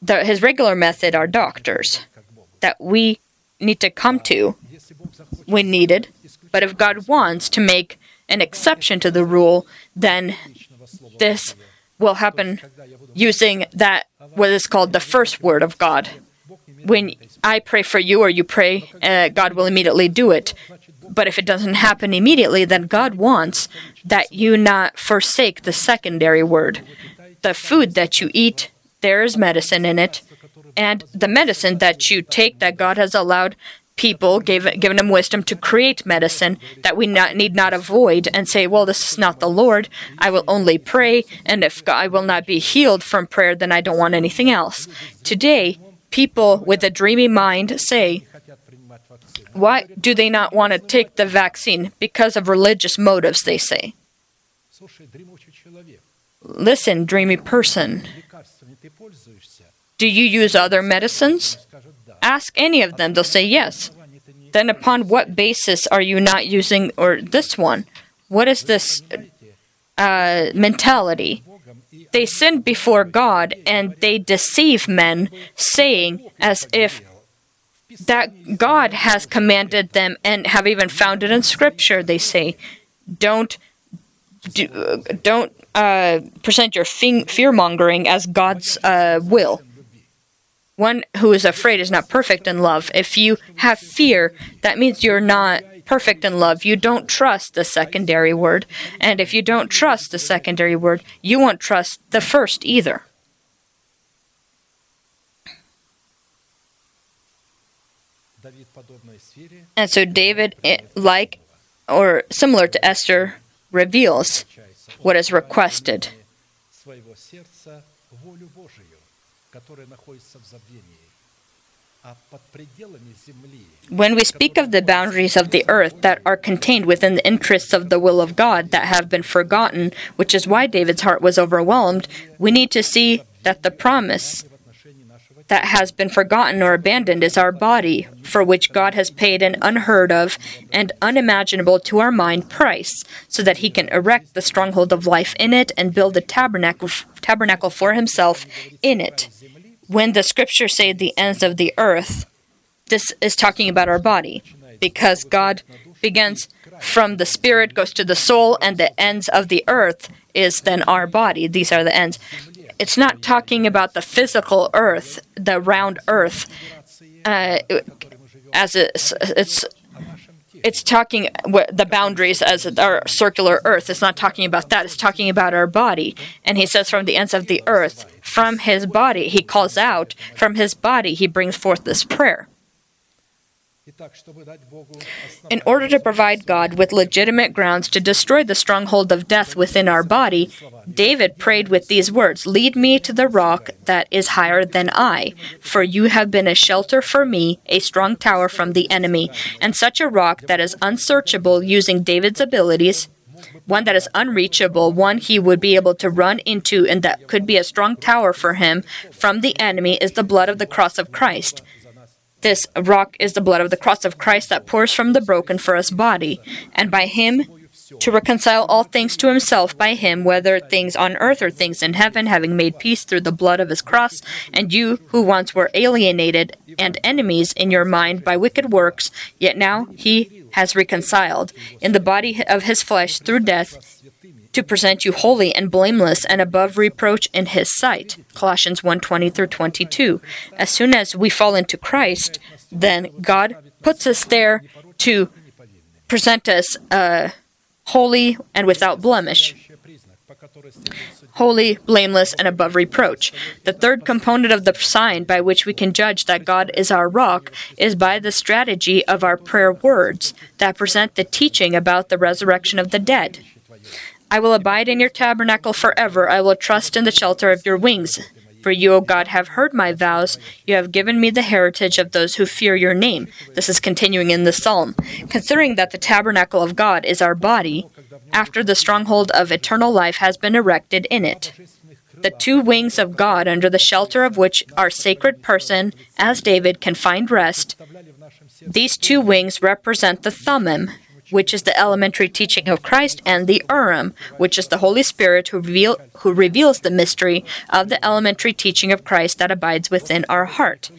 The, his regular method are doctors that we need to come to when needed. But if God wants to make an exception to the rule, then this will happen using that, what is called the first word of God. When I pray for you or you pray, uh, God will immediately do it. But if it doesn't happen immediately, then God wants that you not forsake the secondary word. The food that you eat, there is medicine in it. And the medicine that you take that God has allowed people, gave, given them wisdom to create medicine that we not, need not avoid and say, well, this is not the Lord. I will only pray, and if God, I will not be healed from prayer, then I don't want anything else. Today, people with a dreamy mind say, why do they not want to take the vaccine? Because of religious motives, they say. Listen, dreamy person, Do you use other medicines? Ask any of them, they'll say yes. Then upon what basis are you not using or this one? What is this uh, mentality? They sin before God and they deceive men, saying as if that God has commanded them and have even found it in Scripture. They say, don't do, don't uh, present your fear-mongering as God's uh, will. One who is afraid is not perfect in love. If you have fear, that means you're not perfect in love. You don't trust the secondary word. And if you don't trust the secondary word, you won't trust the first either. And so David, like or similar to Esther, reveals what is requested. When we speak of the boundaries of the earth that are contained within the interests of the will of God that have been forgotten, which is why David's heart was overwhelmed, we need to see that the promise that has been forgotten or abandoned is our body, for which God has paid an unheard of and unimaginable to our mind price, so that He can erect the stronghold of life in it and build a tabernacle, tabernacle for Himself in it. When the Scriptures say the ends of the earth, this is talking about our body, because God begins from the spirit, goes to the soul, and the ends of the earth is then our body. These are the ends. It's not talking about the physical earth, the round earth, uh, as it's, it's it's talking the boundaries as our circular earth. It's not talking about that. It's talking about our body. And he says, from the ends of the earth, from his body, he calls out. From his body, he brings forth this prayer. In order to provide God with legitimate grounds to destroy the stronghold of death within our body, David prayed with these words, "Lead me to the rock that is higher than I, for you have been a shelter for me, a strong tower from the enemy." And such a rock that is unsearchable using David's abilities, one that is unreachable, one he would be able to run into and that could be a strong tower for him from the enemy, is the blood of the cross of Christ. This rock is the blood of the cross of Christ that pours from the broken for us body, and by Him to reconcile all things to Himself by Him, whether things on earth or things in heaven, having made peace through the blood of His cross. And you who once were alienated and enemies in your mind by wicked works, yet now He has reconciled in the body of His flesh through death to present you holy and blameless and above reproach in His sight. Colossians one twenty through twenty-two. As soon as we fall into Christ, then God puts us there to present us uh, holy and without blemish. Holy, blameless, and above reproach. The third component of the sign by which we can judge that God is our rock is by the strategy of our prayer words that present the teaching about the resurrection of the dead. I will abide in your tabernacle forever. I will trust in the shelter of your wings. For you, O God, have heard my vows. You have given me the heritage of those who fear your name. This is continuing in the psalm. Considering that the tabernacle of God is our body, after the stronghold of eternal life has been erected in it. The two wings of God, under the shelter of which our sacred person, as David, can find rest, these two wings represent the Thummim, which is the elementary teaching of Christ, and the Urim, which is the Holy Spirit who, reveal, who reveals the mystery of the elementary teaching of Christ that abides within our heart.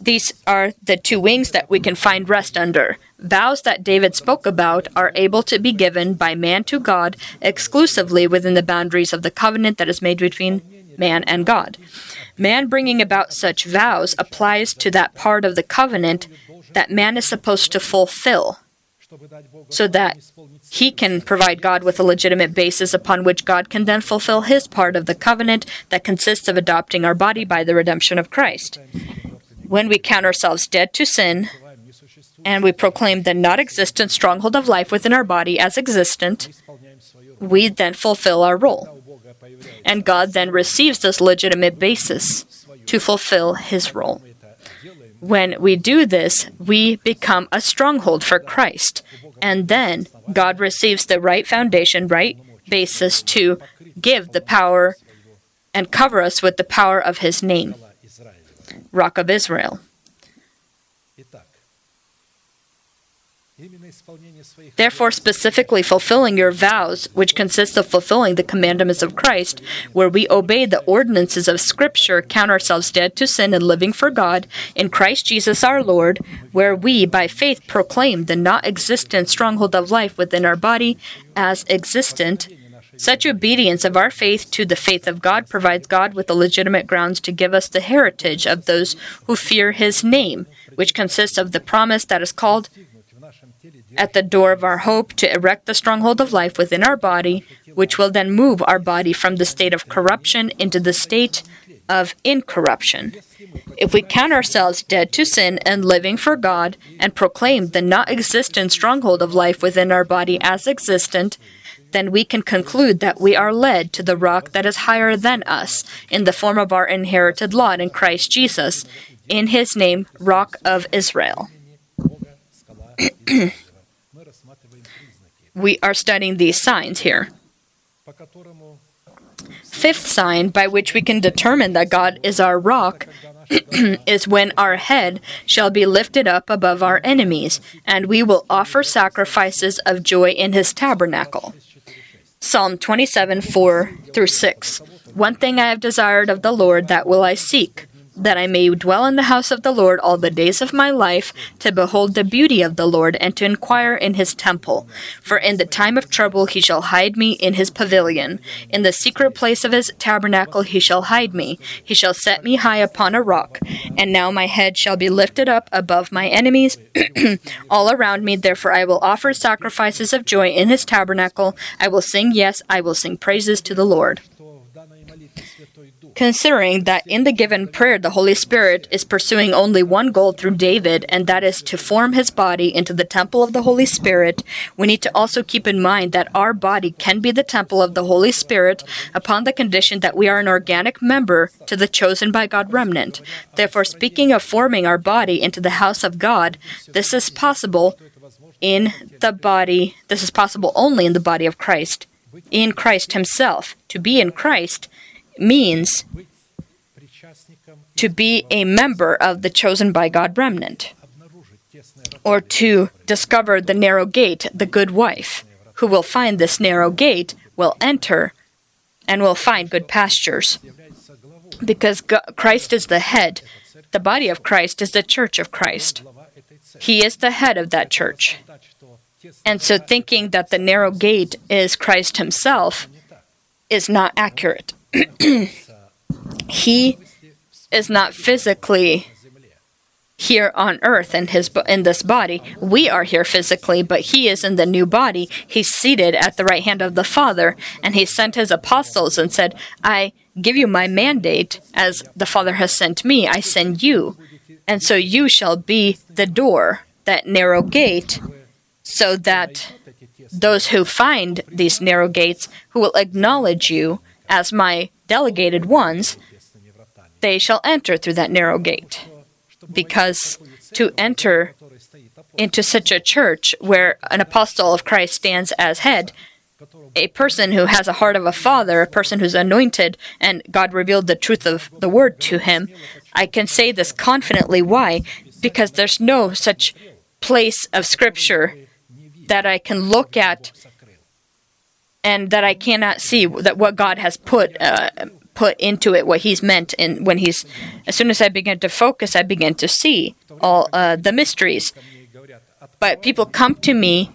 These are the two wings that we can find rest under. Vows that David spoke about are able to be given by man to God exclusively within the boundaries of the covenant that is made between man and God. Man bringing about such vows applies to that part of the covenant that man is supposed to fulfill, so that he can provide God with a legitimate basis upon which God can then fulfill His part of the covenant that consists of adopting our body by the redemption of Christ. When we count ourselves dead to sin, and we proclaim the non-existent stronghold of life within our body as existent, we then fulfill our role. And God then receives this legitimate basis to fulfill His role. When we do this, we become a stronghold for Christ, and then God receives the right foundation, right basis to give the power and cover us with the power of His name. Rock of Israel. Therefore, specifically fulfilling your vows, which consists of fulfilling the commandments of Christ, where we obey the ordinances of Scripture, count ourselves dead to sin and living for God, in Christ Jesus our Lord, where we, by faith, proclaim the non-existent stronghold of life within our body as existent, such obedience of our faith to the faith of God provides God with the legitimate grounds to give us the heritage of those who fear His name, which consists of the promise that is called at the door of our hope to erect the stronghold of life within our body, which will then move our body from the state of corruption into the state of incorruption. If we count ourselves dead to sin and living for God and proclaim the non-existent stronghold of life within our body as existent, then we can conclude that we are led to the rock that is higher than us in the form of our inherited lot in Christ Jesus, in His name, Rock of Israel. We are studying these signs here. Fifth sign by which we can determine that God is our rock is when our head shall be lifted up above our enemies, and we will offer sacrifices of joy in His tabernacle. Psalm twenty-seven, four through six. One thing I have desired of the Lord, that will I seek, that I may dwell in the house of the Lord all the days of my life, to behold the beauty of the Lord, and to inquire in His temple. For in the time of trouble He shall hide me in His pavilion. In the secret place of His tabernacle He shall hide me. He shall set me high upon a rock. And now my head shall be lifted up above my enemies all around me. Therefore I will offer sacrifices of joy in His tabernacle. I will sing, yes, I will sing praises to the Lord. Considering that in the given prayer the Holy Spirit is pursuing only one goal through David, and that is to form his body into the temple of the Holy Spirit, we need to also keep in mind that our body can be the temple of the Holy Spirit upon the condition that we are an organic member to the chosen by God remnant. Therefore, speaking of forming our body into the house of God, this is possible in the body, this is possible only in the body of Christ, in Christ Himself. To be in Christ means to be a member of the chosen by God remnant, or to discover the narrow gate, the good wife, who will find this narrow gate, will enter, and will find good pastures. Because God, Christ is the head, the body of Christ is the church of Christ. He is the head of that church. And so thinking that the narrow gate is Christ Himself is not accurate. He is not physically here on earth in his in this body. We are here physically, but He is in the new body. He's seated at the right hand of the Father, and He sent His apostles and said, I give you my mandate as the Father has sent me. I send you. And so you shall be the door, that narrow gate, so that those who find these narrow gates, who will acknowledge you as my delegated ones, they shall enter through that narrow gate. Because to enter into such a church where an apostle of Christ stands as head, a person who has a heart of a father, a person who's anointed, and God revealed the truth of the word to him, I can say this confidently. Why? Because there's no such place of Scripture that I can look at and that I cannot see that what God has put uh, put into it, what He's meant. And when He's, as soon as I begin to focus, I begin to see all uh, the mysteries. But people come to me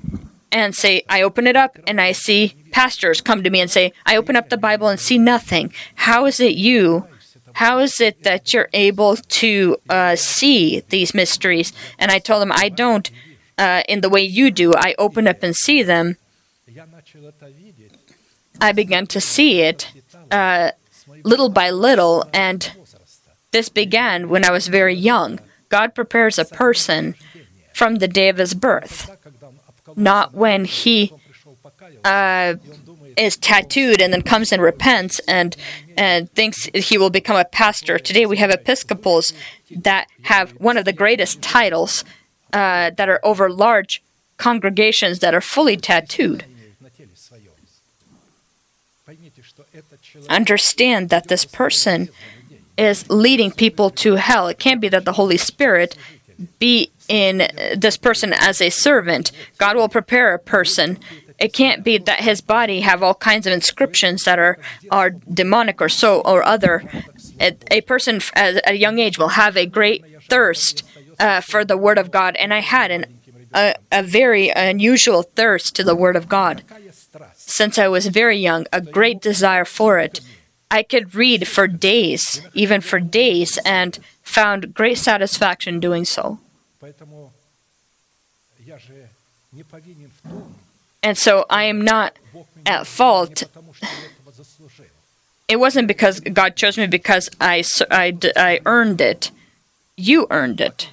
and say, I open it up and I see. Pastors come to me and say, I open up the Bible and see nothing. How is it you? How is it that you're able to uh, see these mysteries? And I told them, I don't uh, in the way you do. I open up and see them. I began to see it uh, little by little, and this began when I was very young. God prepares a person from the day of his birth, not when he uh, is tattooed and then comes and repents and, and thinks he will become a pastor. Today we have Episcopals that have one of the greatest titles uh, that are over large congregations that are fully tattooed. Understand that this person is leading people to hell. It can't be that the Holy Spirit be in this person as a servant. God will prepare a person. It can't be that his body have all kinds of inscriptions that are, are demonic or so or other. A person at a young age will have a great thirst uh, for the Word of God, and I had an, a, a very unusual thirst to the Word of God. Since I was very young, a great desire for it. I could read for days, even for days, and found great satisfaction doing so. And so I am not at fault. It wasn't because God chose me because I, I, I earned it. You earned it.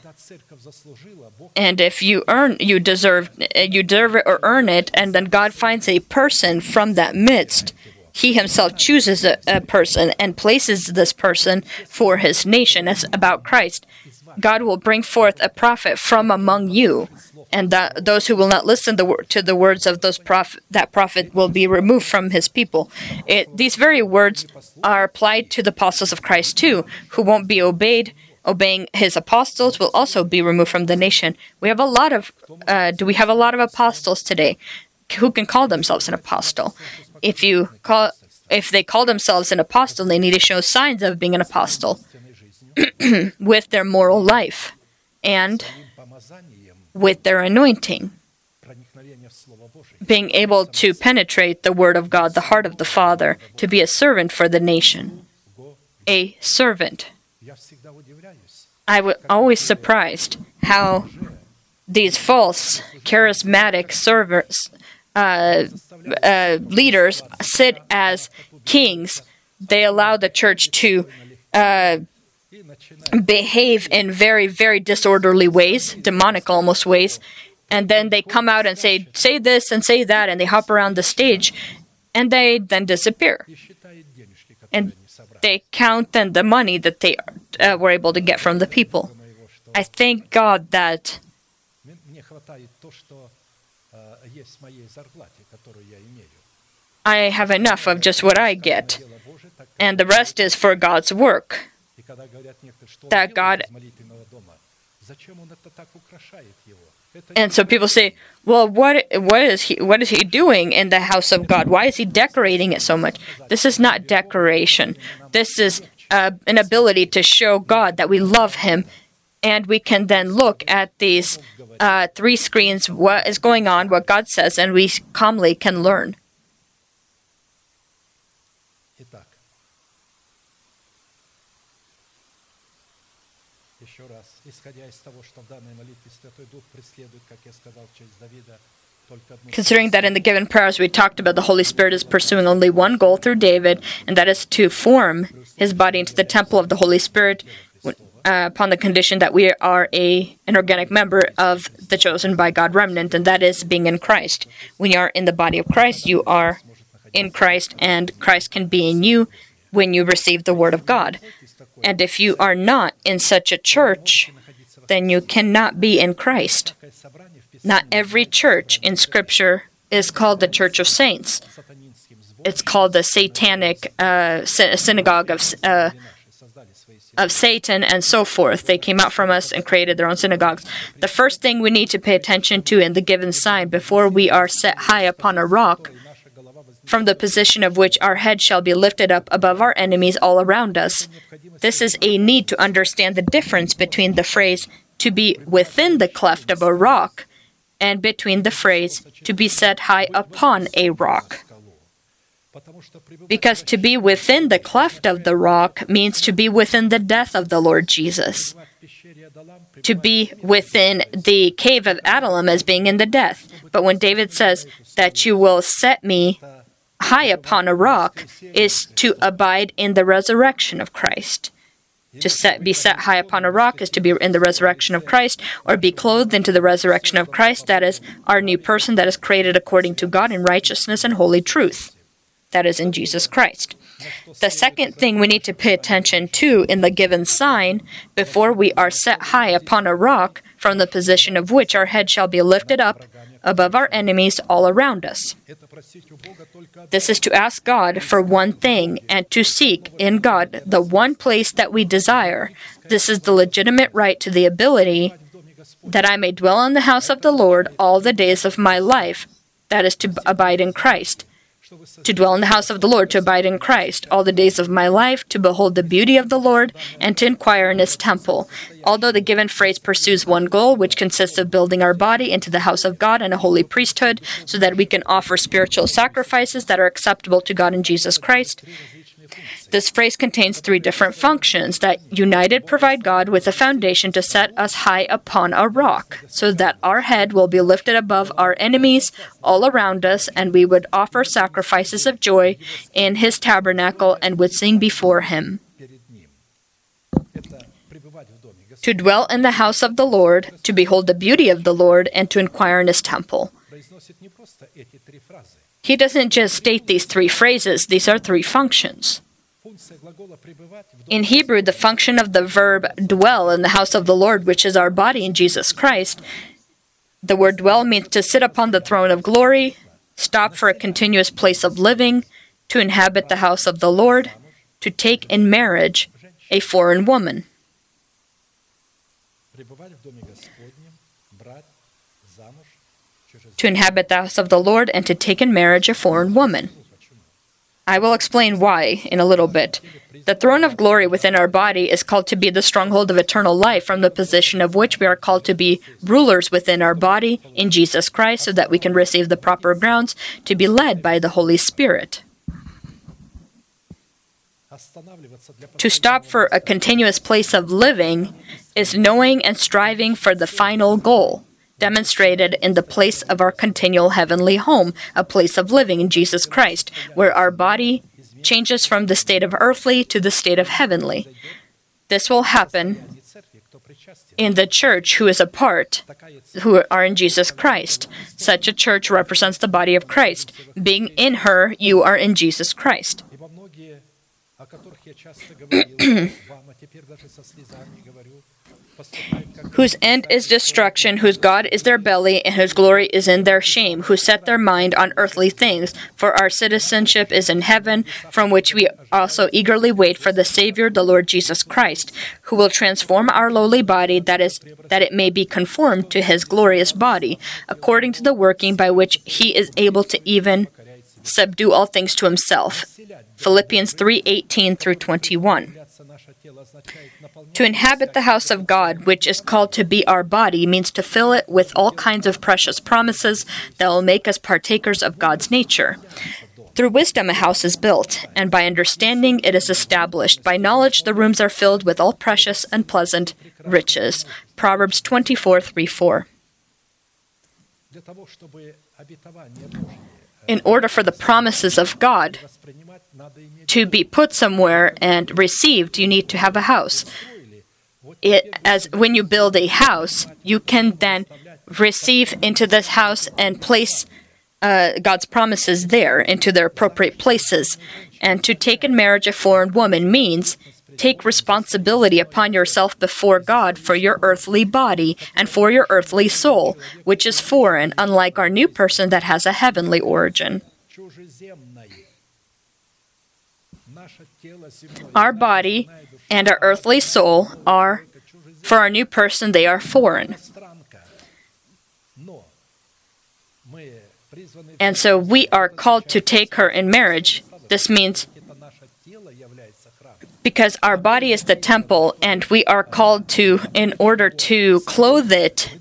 And if you earn, you deserve, you deserve it or earn it, and then God finds a person from that midst. He himself chooses a, a person and places this person for his nation. It's about Christ. God will bring forth a prophet from among you, and that those who will not listen the, to the words of those prophet, that prophet will be removed from his people. It, these very words are applied to the apostles of Christ too, who won't be obeyed. Obeying his apostles will also be removed from the nation. We have a lot of, uh, do we have a lot of apostles today who can call themselves an apostle? If you call, if they call themselves an apostle, they need to show signs of being an apostle with their moral life and with their anointing, being able to penetrate the Word of God, the heart of the Father, to be a servant for the nation, a servant. I was always surprised how these false, charismatic servers, uh, uh, leaders sit as kings. They allow the church to uh, behave in very, very disorderly ways, demonic almost ways, and then they come out and say, say this and say that, and they hop around the stage, and they then disappear. And they count then the money that they uh, were able to get from the people. I thank God that I have enough of just what I get, and the rest is for God's work. That God, and so people say, "Well, what what is he what is he doing in the house of God? Why is he decorating it so much?" This is not decoration. This is uh, an ability to show God that we love Him, and we can then look at these uh, three screens: what is going on, what God says, and we calmly can learn. Considering that in the given prayers we talked about the Holy Spirit is pursuing only one goal through David, and that is to form his body into the temple of the Holy Spirit uh, upon the condition that we are a, an organic member of the chosen by God remnant, and that is being in Christ. When you are in the body of Christ, you are in Christ, and Christ can be in you when you receive the Word of God. And if you are not in such a church, then you cannot be in Christ. Not every church in Scripture is called the Church of Saints. It's called the satanic uh, synagogue of, uh, of Satan and so forth. They came out from us and created their own synagogues. The first thing we need to pay attention to in the given sign before we are set high upon a rock, from the position of which our head shall be lifted up above our enemies all around us. This is a need to understand the difference between the phrase to be within the cleft of a rock and between the phrase to be set high upon a rock. Because to be within the cleft of the rock means to be within the death of the Lord Jesus. To be within the cave of Adullam as being in the death. But when David says that you will set me high upon a rock, is to abide in the resurrection of Christ. To set, be set high upon a rock is to be in the resurrection of Christ, or be clothed into the resurrection of Christ, that is, our new person that is created according to God in righteousness and holy truth, that is, in Jesus Christ. The second thing we need to pay attention to in the given sign before we are set high upon a rock, from the position of which our head shall be lifted up above our enemies all around us. This is to ask God for one thing and to seek in God the one place that we desire. This is the legitimate right to the ability that I may dwell in the house of the Lord all the days of my life, that is to abide in Christ. To dwell in the house of the Lord, to abide in Christ, all the days of my life, to behold the beauty of the Lord, and to inquire in His temple. Although the given phrase pursues one goal, which consists of building our body into the house of God and a holy priesthood, so that we can offer spiritual sacrifices that are acceptable to God in Jesus Christ, this phrase contains three different functions that united provide God with a foundation to set us high upon a rock, so that our head will be lifted above our enemies all around us, and we would offer sacrifices of joy in His tabernacle and would sing before Him. To dwell in the house of the Lord, to behold the beauty of the Lord, and to inquire in His temple. He doesn't just state these three phrases, these are three functions. In Hebrew, the function of the verb dwell in the house of the Lord, which is our body in Jesus Christ, the word dwell means to sit upon the throne of glory, stop for a continuous place of living, to inhabit the house of the Lord, to take in marriage a foreign woman. To inhabit the house of the Lord and to take in marriage a foreign woman. I will explain why in a little bit. The throne of glory within our body is called to be the stronghold of eternal life, from the position of which we are called to be rulers within our body in Jesus Christ, so that we can receive the proper grounds to be led by the Holy Spirit. To stop for a continuous place of living is knowing and striving for the final goal, demonstrated in the place of our continual heavenly home, a place of living in Jesus Christ, where our body changes from the state of earthly to the state of heavenly. This will happen in the church who is a part, who are in Jesus Christ. Such a church represents the body of Christ. Being in her, you are in Jesus Christ. Whose end is destruction, whose God is their belly, and whose glory is in their shame, who set their mind on earthly things. For our citizenship is in heaven, from which we also eagerly wait for the Savior, the Lord Jesus Christ, who will transform our lowly body, that is, that it may be conformed to His glorious body, according to the working by which He is able to even subdue all things to Himself. Philippians three eighteen through twenty-one. To inhabit the house of God, which is called to be our body, means to fill it with all kinds of precious promises that will make us partakers of God's nature. Through wisdom a house is built, and by understanding it is established. By knowledge the rooms are filled with all precious and pleasant riches. Proverbs twenty-four three four. In order for the promises of God to be put somewhere and received, you need to have a house. It, as when you build a house, you can then receive into this house and place uh, God's promises there, into their appropriate places. And to take in marriage a foreign woman means take responsibility upon yourself before God for your earthly body and for your earthly soul, which is foreign, unlike our new person that has a heavenly origin. Our body and our earthly soul are, for our new person, they are foreign. And so we are called to take her in marriage. This means, because our body is the temple and we are called to, in order to clothe it,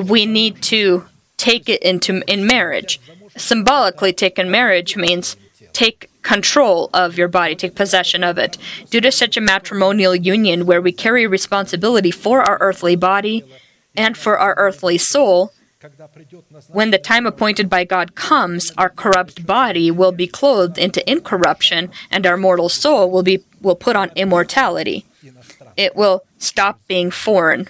we need to take it into in marriage. Symbolically, take in marriage means take control of your body, take possession of it. Due to such a matrimonial union where we carry responsibility for our earthly body and for our earthly soul, when the time appointed by God comes, our corrupt body will be clothed into incorruption and our mortal soul will be will put on immortality. It will stop being foreign.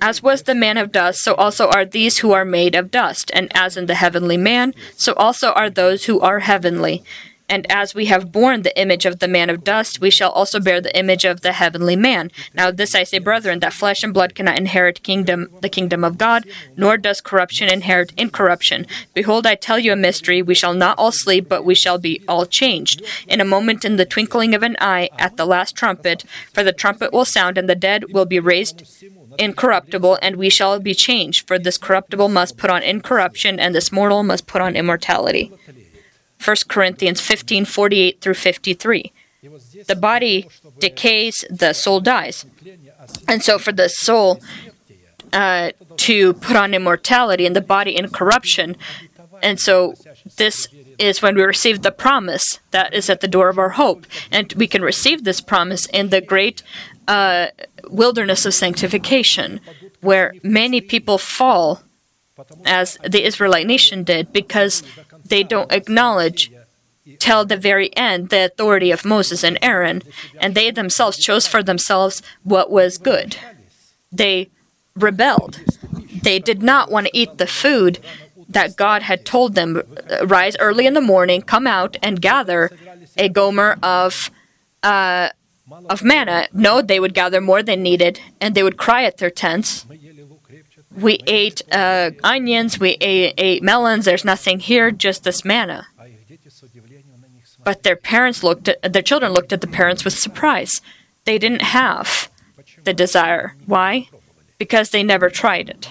As was the man of dust, so also are these who are made of dust, and as in the heavenly man, so also are those who are heavenly. And as we have borne the image of the man of dust, we shall also bear the image of the heavenly man. Now this I say, brethren, that flesh and blood cannot inherit kingdom, the kingdom of God, nor does corruption inherit incorruption. Behold, I tell you a mystery. We shall not all sleep, but we shall be all changed, in a moment, in the twinkling of an eye, at the last trumpet. For the trumpet will sound, and the dead will be raised incorruptible, and we shall be changed. For this corruptible must put on incorruption, and this mortal must put on immortality. First Corinthians fifteen, forty-eight through fifty-three. The body decays, the soul dies. And so for the soul uh, to put on immortality and the body in corruption, and so this is when we receive the promise that is at the door of our hope. And we can receive this promise in the great uh, wilderness of sanctification, where many people fall, as the Israelite nation did, because they don't acknowledge till the very end the authority of Moses and Aaron, and they themselves chose for themselves what was good. They rebelled. They did not want to eat the food that God had told them. Rise early in the morning, come out and gather a gomer of uh, of manna. No, they would gather more than needed, and they would cry at their tents. We ate uh, onions, we ate, ate melons, there's nothing here, just this manna. But their parents looked at, their children looked at the parents with surprise. They didn't have the desire. Why? Because they never tried it.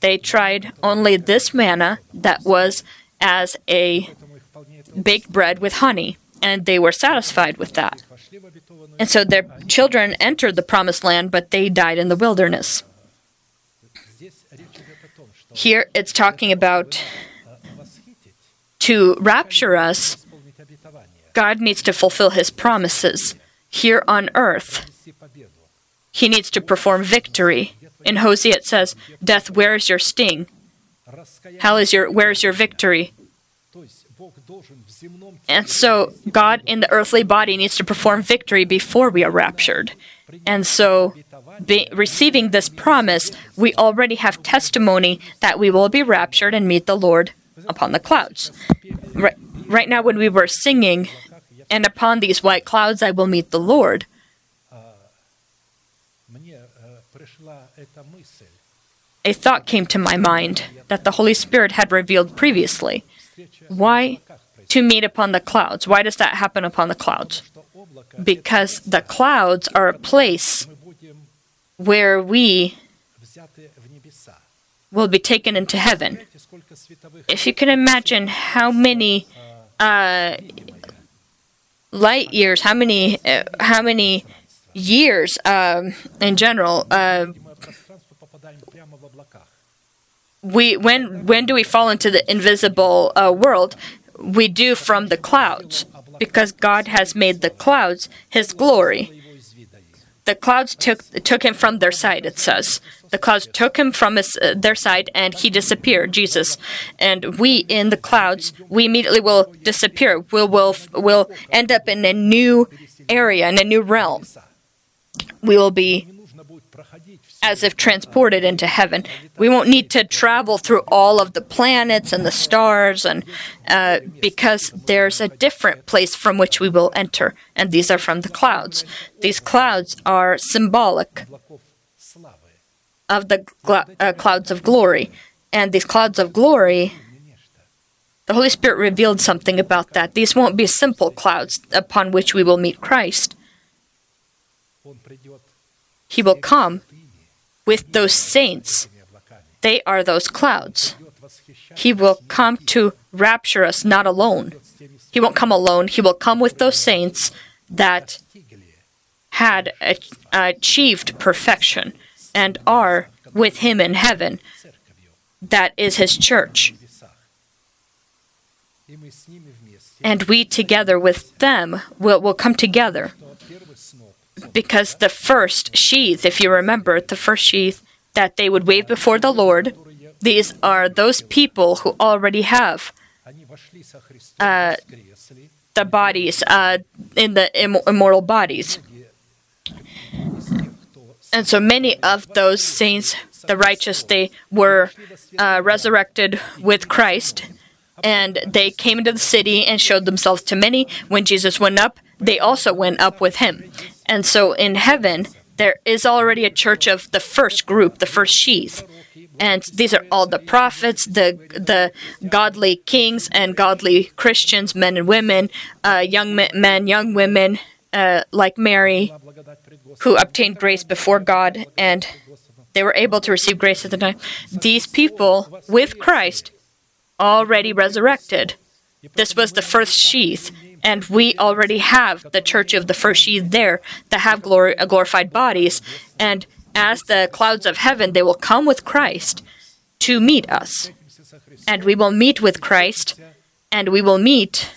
They tried only this manna that was as a baked bread with honey, and they were satisfied with that. And so their children entered the promised land, but they died in the wilderness. Here it's talking about to rapture us. God needs to fulfill His promises here on earth. He needs to perform victory. In Hosea it says, "Death, where is your sting? Hell, is your where is your victory?" And so God in the earthly body needs to perform victory before we are raptured. And so, be, receiving this promise, we already have testimony that we will be raptured and meet the Lord upon the clouds. Right, right now when we were singing, "And upon these white clouds I will meet the Lord," a thought came to my mind that the Holy Spirit had revealed previously. Why to meet upon the clouds? Why does that happen upon the clouds? Because the clouds are a place where we will be taken into heaven. If you can imagine how many uh, light years, how many, uh, how many years um, in general, uh, we when when do we fall into the invisible uh, world? We do from the clouds, because God has made the clouds His glory. The clouds took took him from their sight, it says. The clouds took him from his, uh, their sight, and he disappeared, Jesus. And we in the clouds, we immediately will disappear. We will will end up in a new area, in a new realm. We will be as if transported into heaven. We won't need to travel through all of the planets and the stars, and uh, because there's a different place from which we will enter, and these are from the clouds. These clouds are symbolic of the gl- uh, clouds of glory, and these clouds of glory, the Holy Spirit revealed something about that. These won't be simple clouds upon which we will meet Christ. He will come with those saints. They are those clouds. He will come to rapture us, not alone. He won't come alone. He will come with those saints that had achieved perfection and are with Him in heaven. That is His church. And we together with them will, will come together. Because the first sheath, if you remember, the first sheath that they would wave before the Lord, these are those people who already have uh, the bodies, uh, in the im- immortal bodies. And so many of those saints, the righteous, they were uh, resurrected with Christ. and they came into the city and showed themselves to many. When Jesus went up, they also went up with him. And so in heaven, there is already a church of the first group, the first sheaves. And these are all the prophets, the the godly kings and godly Christians, men and women, uh, young men, young women, uh, like Mary, who obtained grace before God, and they were able to receive grace at the time. These people, with Christ, already resurrected. This was the first sheath, and we already have the church of the first sheath there that have glory, glorified bodies, and as the clouds of heaven, they will come with Christ to meet us. And we will meet with Christ, and we will meet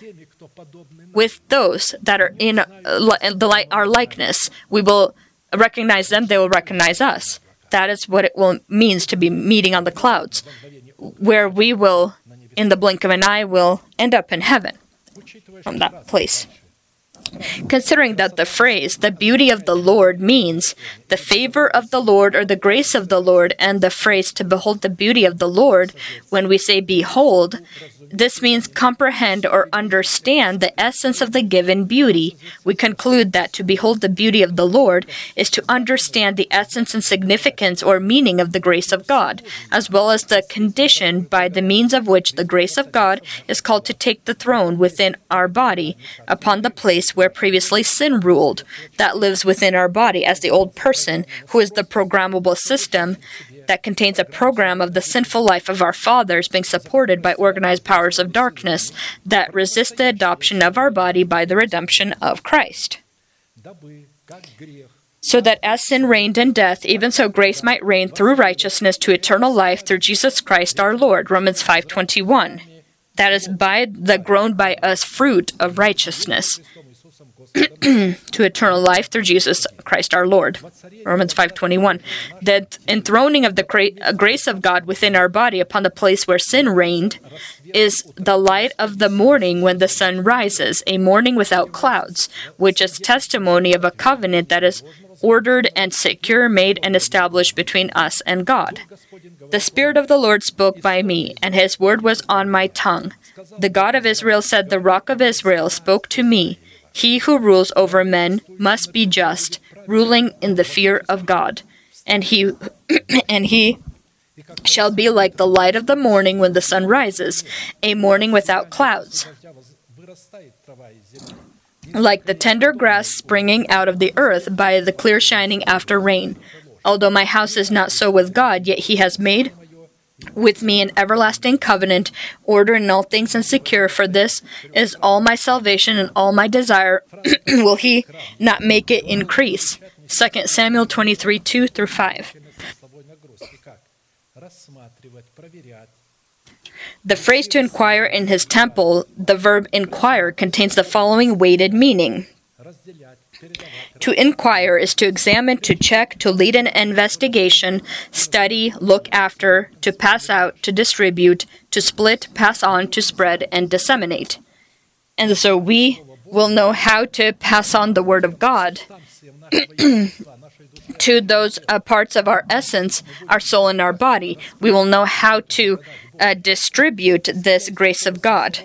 with those that are in our likeness. We will recognize them, they will recognize us. That is what it will means to be meeting on the clouds, where we will, in the blink of an eye, will end up in heaven from that place. Considering that the phrase, the beauty of the Lord, means the favor of the Lord or the grace of the Lord, and the phrase to behold the beauty of the Lord, when we say behold, this means comprehend or understand the essence of the given beauty. We conclude that to behold the beauty of the Lord is to understand the essence and significance or meaning of the grace of God, as well as the condition by the means of which the grace of God is called to take the throne within our body, upon the place where previously sin ruled, that lives within our body as the old person, who is the programmable system that contains a program of the sinful life of our fathers being supported by organized powers of darkness that resist the adoption of our body by the redemption of Christ. So that as sin reigned in death, even so grace might reign through righteousness to eternal life through Jesus Christ our Lord, Romans five twenty-one. That is, by the grown by us fruit of righteousness to eternal life through Jesus Christ our Lord, Romans five twenty-one. The enthroning of the gra grace of God within our body upon the place where sin reigned is the light of the morning when the sun rises, a morning without clouds, which is testimony of a covenant that is ordered and secure, made and established between us and God. The Spirit of the Lord spoke by me, and His word was on my tongue. The God of Israel said, the Rock of Israel spoke to me, he who rules over men must be just, ruling in the fear of God, and he and he shall be like the light of the morning when the sun rises, a morning without clouds, like the tender grass springing out of the earth by the clear shining after rain. Although my house is not so with God, yet He has made with me an everlasting covenant, order in all things and secure, for this is all my salvation and all my desire. Will He not make it increase? Second Samuel twenty-three, two through five. The phrase to inquire in His temple, the verb inquire, contains the following weighted meaning. To inquire is to examine, to check, to lead an investigation, study, look after, to pass out, to distribute, to split, pass on, to spread, and disseminate. And so we will know how to pass on the Word of God to those uh, parts of our essence, our soul, and our body. We will know how to uh, distribute this grace of God.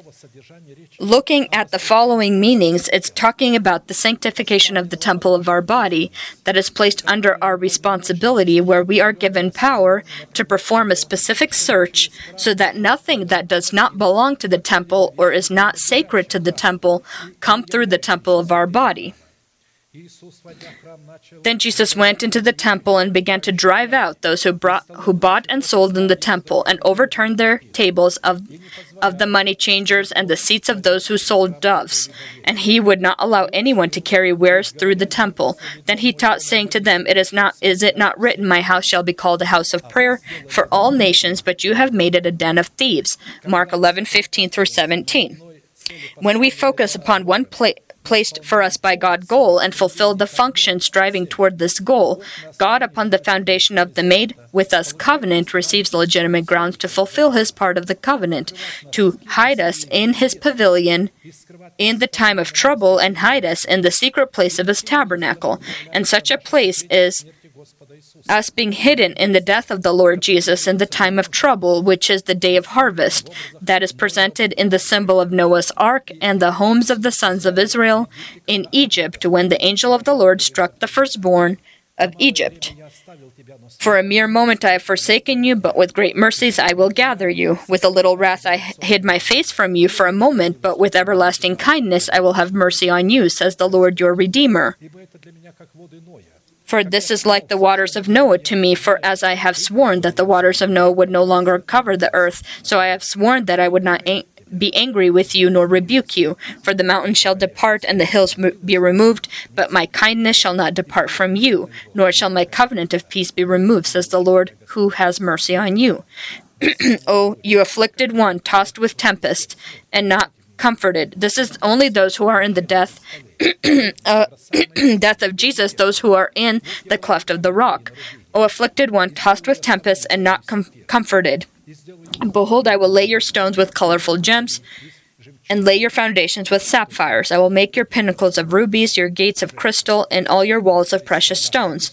Looking at the following meanings, it's talking about the sanctification of the temple of our body that is placed under our responsibility, where we are given power to perform a specific search so that nothing that does not belong to the temple or is not sacred to the temple come through the temple of our body. Then Jesus went into the temple and began to drive out those who brought, who bought and sold in the temple, and overturned their tables of, of the money changers and the seats of those who sold doves. And He would not allow anyone to carry wares through the temple. Then He taught, saying to them, "It is not, is it not written, my house shall be called a house of prayer for all nations, but you have made it a den of thieves." Mark eleven, fifteen through seventeen. When we focus upon one place, placed for us by God goal and fulfill the function striving toward this goal, God, upon the foundation of the made with us covenant, receives legitimate grounds to fulfill His part of the covenant, to hide us in His pavilion in the time of trouble and hide us in the secret place of His tabernacle. And such a place is as being hidden in the death of the Lord Jesus in the time of trouble, which is the day of harvest, that is presented in the symbol of Noah's ark and the homes of the sons of Israel in Egypt, when the angel of the Lord struck the firstborn of Egypt. For a mere moment I have forsaken you, but with great mercies I will gather you. With a little wrath I hid my face from you for a moment, but with everlasting kindness I will have mercy on you, says the Lord your Redeemer. For this is like the waters of Noah to me, for as I have sworn that the waters of Noah would no longer cover the earth, so I have sworn that I would not ang- be angry with you nor rebuke you. For the mountains shall depart and the hills be removed, but my kindness shall not depart from you, nor shall my covenant of peace be removed, says the Lord, who has mercy on you. O, you afflicted one, tossed with tempest, and not comforted. This is only those who are in the death uh, death of Jesus, those who are in the cleft of the rock. O afflicted one, tossed with tempest and not com- comforted. Behold, I will lay your stones with colorful gems, and lay your foundations with sapphires. I will make your pinnacles of rubies, your gates of crystal, and all your walls of precious stones.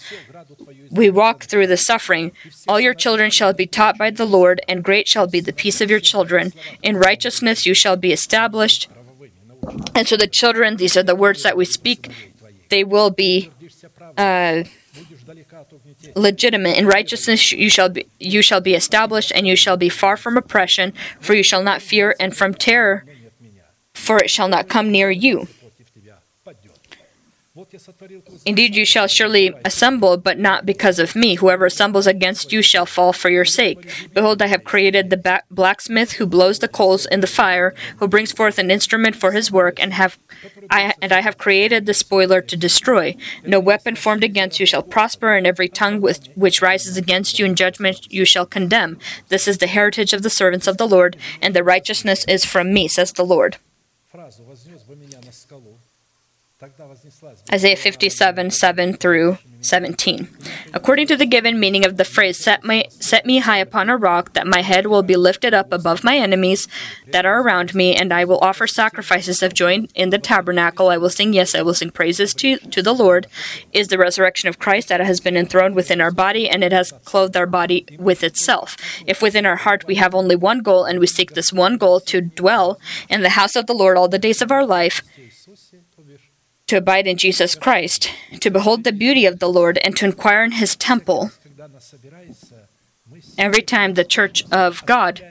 We walk through the suffering. All your children shall be taught by the Lord, and great shall be the peace of your children. In righteousness you shall be established. And so the children, these are the words that we speak, they will be uh, legitimate. In righteousness you shall be, you shall be established, and you shall be far from oppression, for you shall not fear, and from terror, for it shall not come near you. Indeed, you shall surely assemble, but not because of me. Whoever assembles against you shall fall for your sake. Behold, I have created the ba- blacksmith who blows the coals in the fire, who brings forth an instrument for his work, and have, I, and I have created the spoiler to destroy. No weapon formed against you shall prosper, and every tongue with, which rises against you in judgment you shall condemn. This is the heritage of the servants of the Lord, and the righteousness is from me, says the Lord. Isaiah fifty-seven, seven through seventeen. According to the given meaning of the phrase, set, my, set me high upon a rock, that my head will be lifted up above my enemies that are around me, and I will offer sacrifices of joy in the tabernacle. I will sing, yes, I will sing praises to, to the Lord, is the resurrection of Christ that has been enthroned within our body, and it has clothed our body with itself. If within our heart we have only one goal, and we seek this one goal, to dwell in the house of the Lord all the days of our life, to abide in Jesus Christ, to behold the beauty of the Lord, and to inquire in His temple. Every time the Church of God,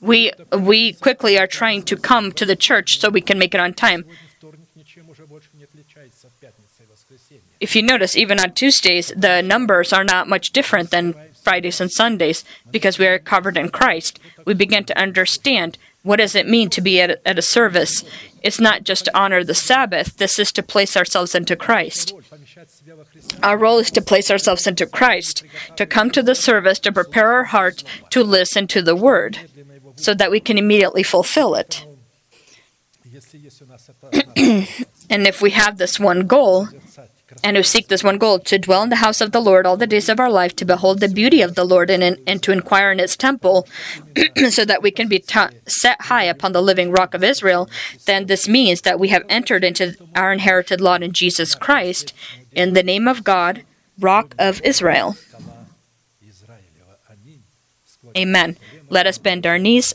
we we quickly are trying to come to the church so we can make it on time. If you notice, even on Tuesdays, the numbers are not much different than Fridays and Sundays, because we are covered in Christ. We begin to understand what does it mean to be at a, at a service. It's not just to honor the Sabbath, this is to place ourselves into Christ. Our role is to place ourselves into Christ, to come to the service, to prepare our heart to listen to the Word, so that we can immediately fulfill it. And if we have this one goal, and who seek this one goal, to dwell in the house of the Lord all the days of our life, to behold the beauty of the Lord, and, in, and to inquire in His temple, so that we can be ta- set high upon the living rock of Israel, then this means that we have entered into our inherited lot in Jesus Christ, in the name of God, Rock of Israel. Amen. Let us bend our knees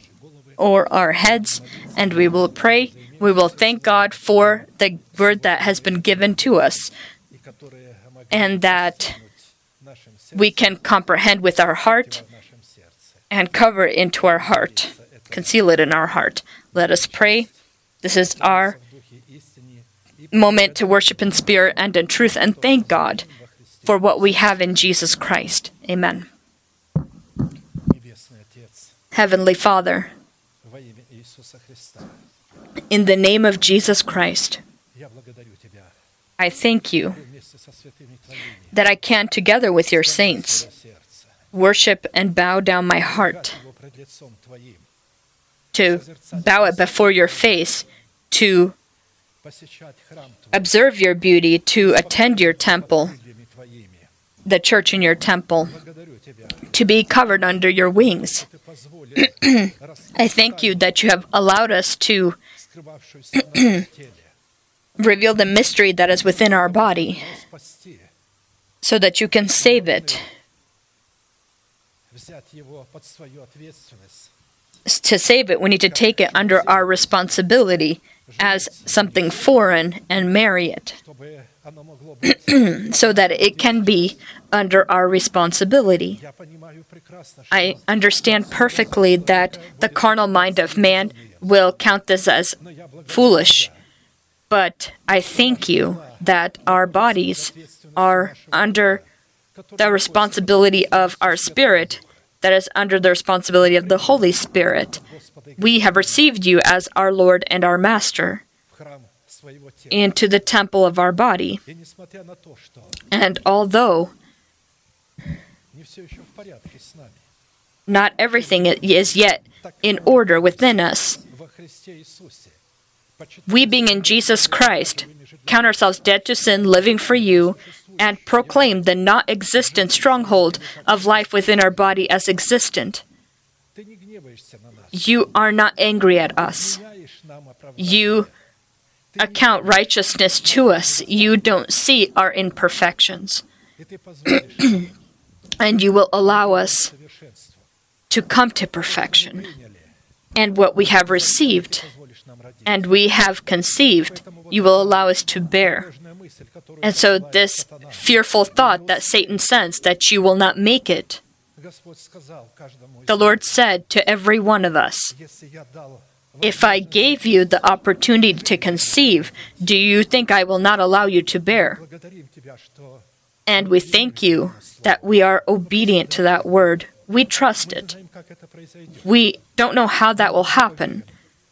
or our heads, and we will pray. We will thank God for the word that has been given to us, and that we can comprehend with our heart and cover it into our heart, conceal it in our heart. Let us pray. This is our moment to worship in spirit and in truth, and thank God for what we have in Jesus Christ. Amen. Heavenly Father, in the name of Jesus Christ, I thank you that I can, together with your saints, worship and bow down my heart, to bow it before your face, to observe your beauty, to attend your temple, the church in your temple, to be covered under your wings. I thank you that you have allowed us to reveal the mystery that is within our body, so that you can save it, to save it we need to take it under our responsibility as something foreign and marry it so that it can be under our responsibility. I understand perfectly that the carnal mind of man will count this as foolish, but I thank you that our bodies are under the responsibility of our spirit, that is under the responsibility of the Holy Spirit. We have received you as our Lord and our Master into the temple of our body. And although not everything is yet in order within us, we being in Jesus Christ count ourselves dead to sin, living for you, and proclaim the not-existent stronghold of life within our body as existent. You are not angry at us. You account righteousness to us. You don't see our imperfections. And you will allow us to come to perfection and what we have received and we have conceived, you will allow us to bear. And so this fearful thought that Satan sends that you will not make it, the Lord said to every one of us, if I gave you the opportunity to conceive, do you think I will not allow you to bear? And we thank you that we are obedient to that word. We trust it. We don't know how that will happen,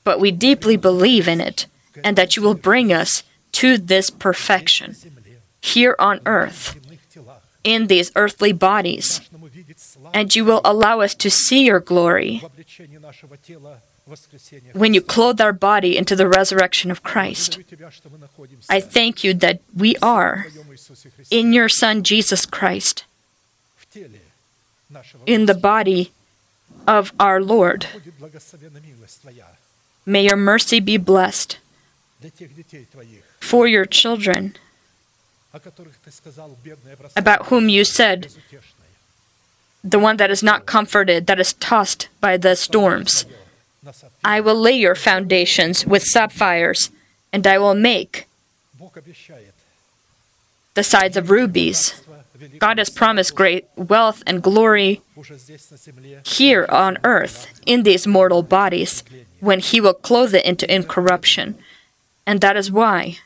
but we deeply believe in it, and that you will bring us to this perfection here on earth, in these earthly bodies, and you will allow us to see your glory when you clothe our body into the resurrection of Christ. I thank you that we are in your Son Jesus Christ, in the body of our Lord. May your mercy be blessed for your children, about whom you said, the one that is not comforted, that is tossed by the storms. I will lay your foundations with sapphires, and I will make the sides of rubies. God has promised great wealth and glory here on earth, in these mortal bodies, when He will clothe it into incorruption. And that is why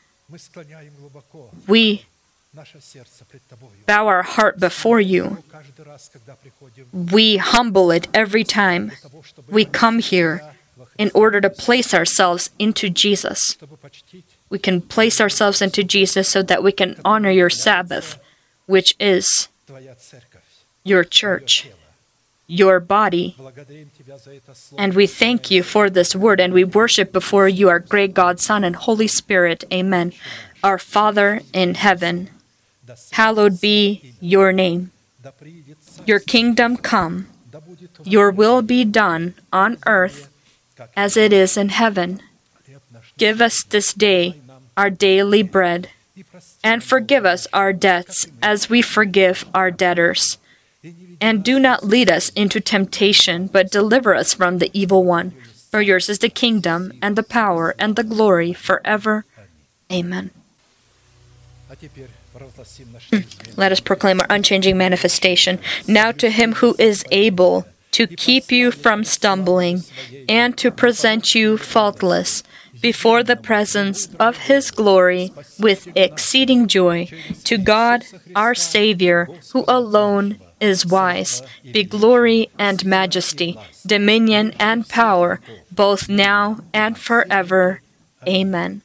we bow our heart before you. We humble it every time we come here in order to place ourselves into Jesus. We can place ourselves into Jesus so that we can honor your Sabbath, which is your church, your body. And we thank you for this word, and we worship before you, our great God, Son, and Holy Spirit. Amen. Our Father in heaven, hallowed be your name. Your kingdom come. Your will be done on earth as it is in heaven. Give us this day our daily bread, and forgive us our debts as we forgive our debtors. And do not lead us into temptation, but deliver us from the evil one. For yours is the kingdom, and the power, and the glory forever. Amen. Let us proclaim our unchanging manifestation. Now to Him who is able to keep you from stumbling and to present you faultless before the presence of His glory with exceeding joy, to God our Savior, who alone is wise, be glory and majesty, dominion and power, both now and forever. Amen.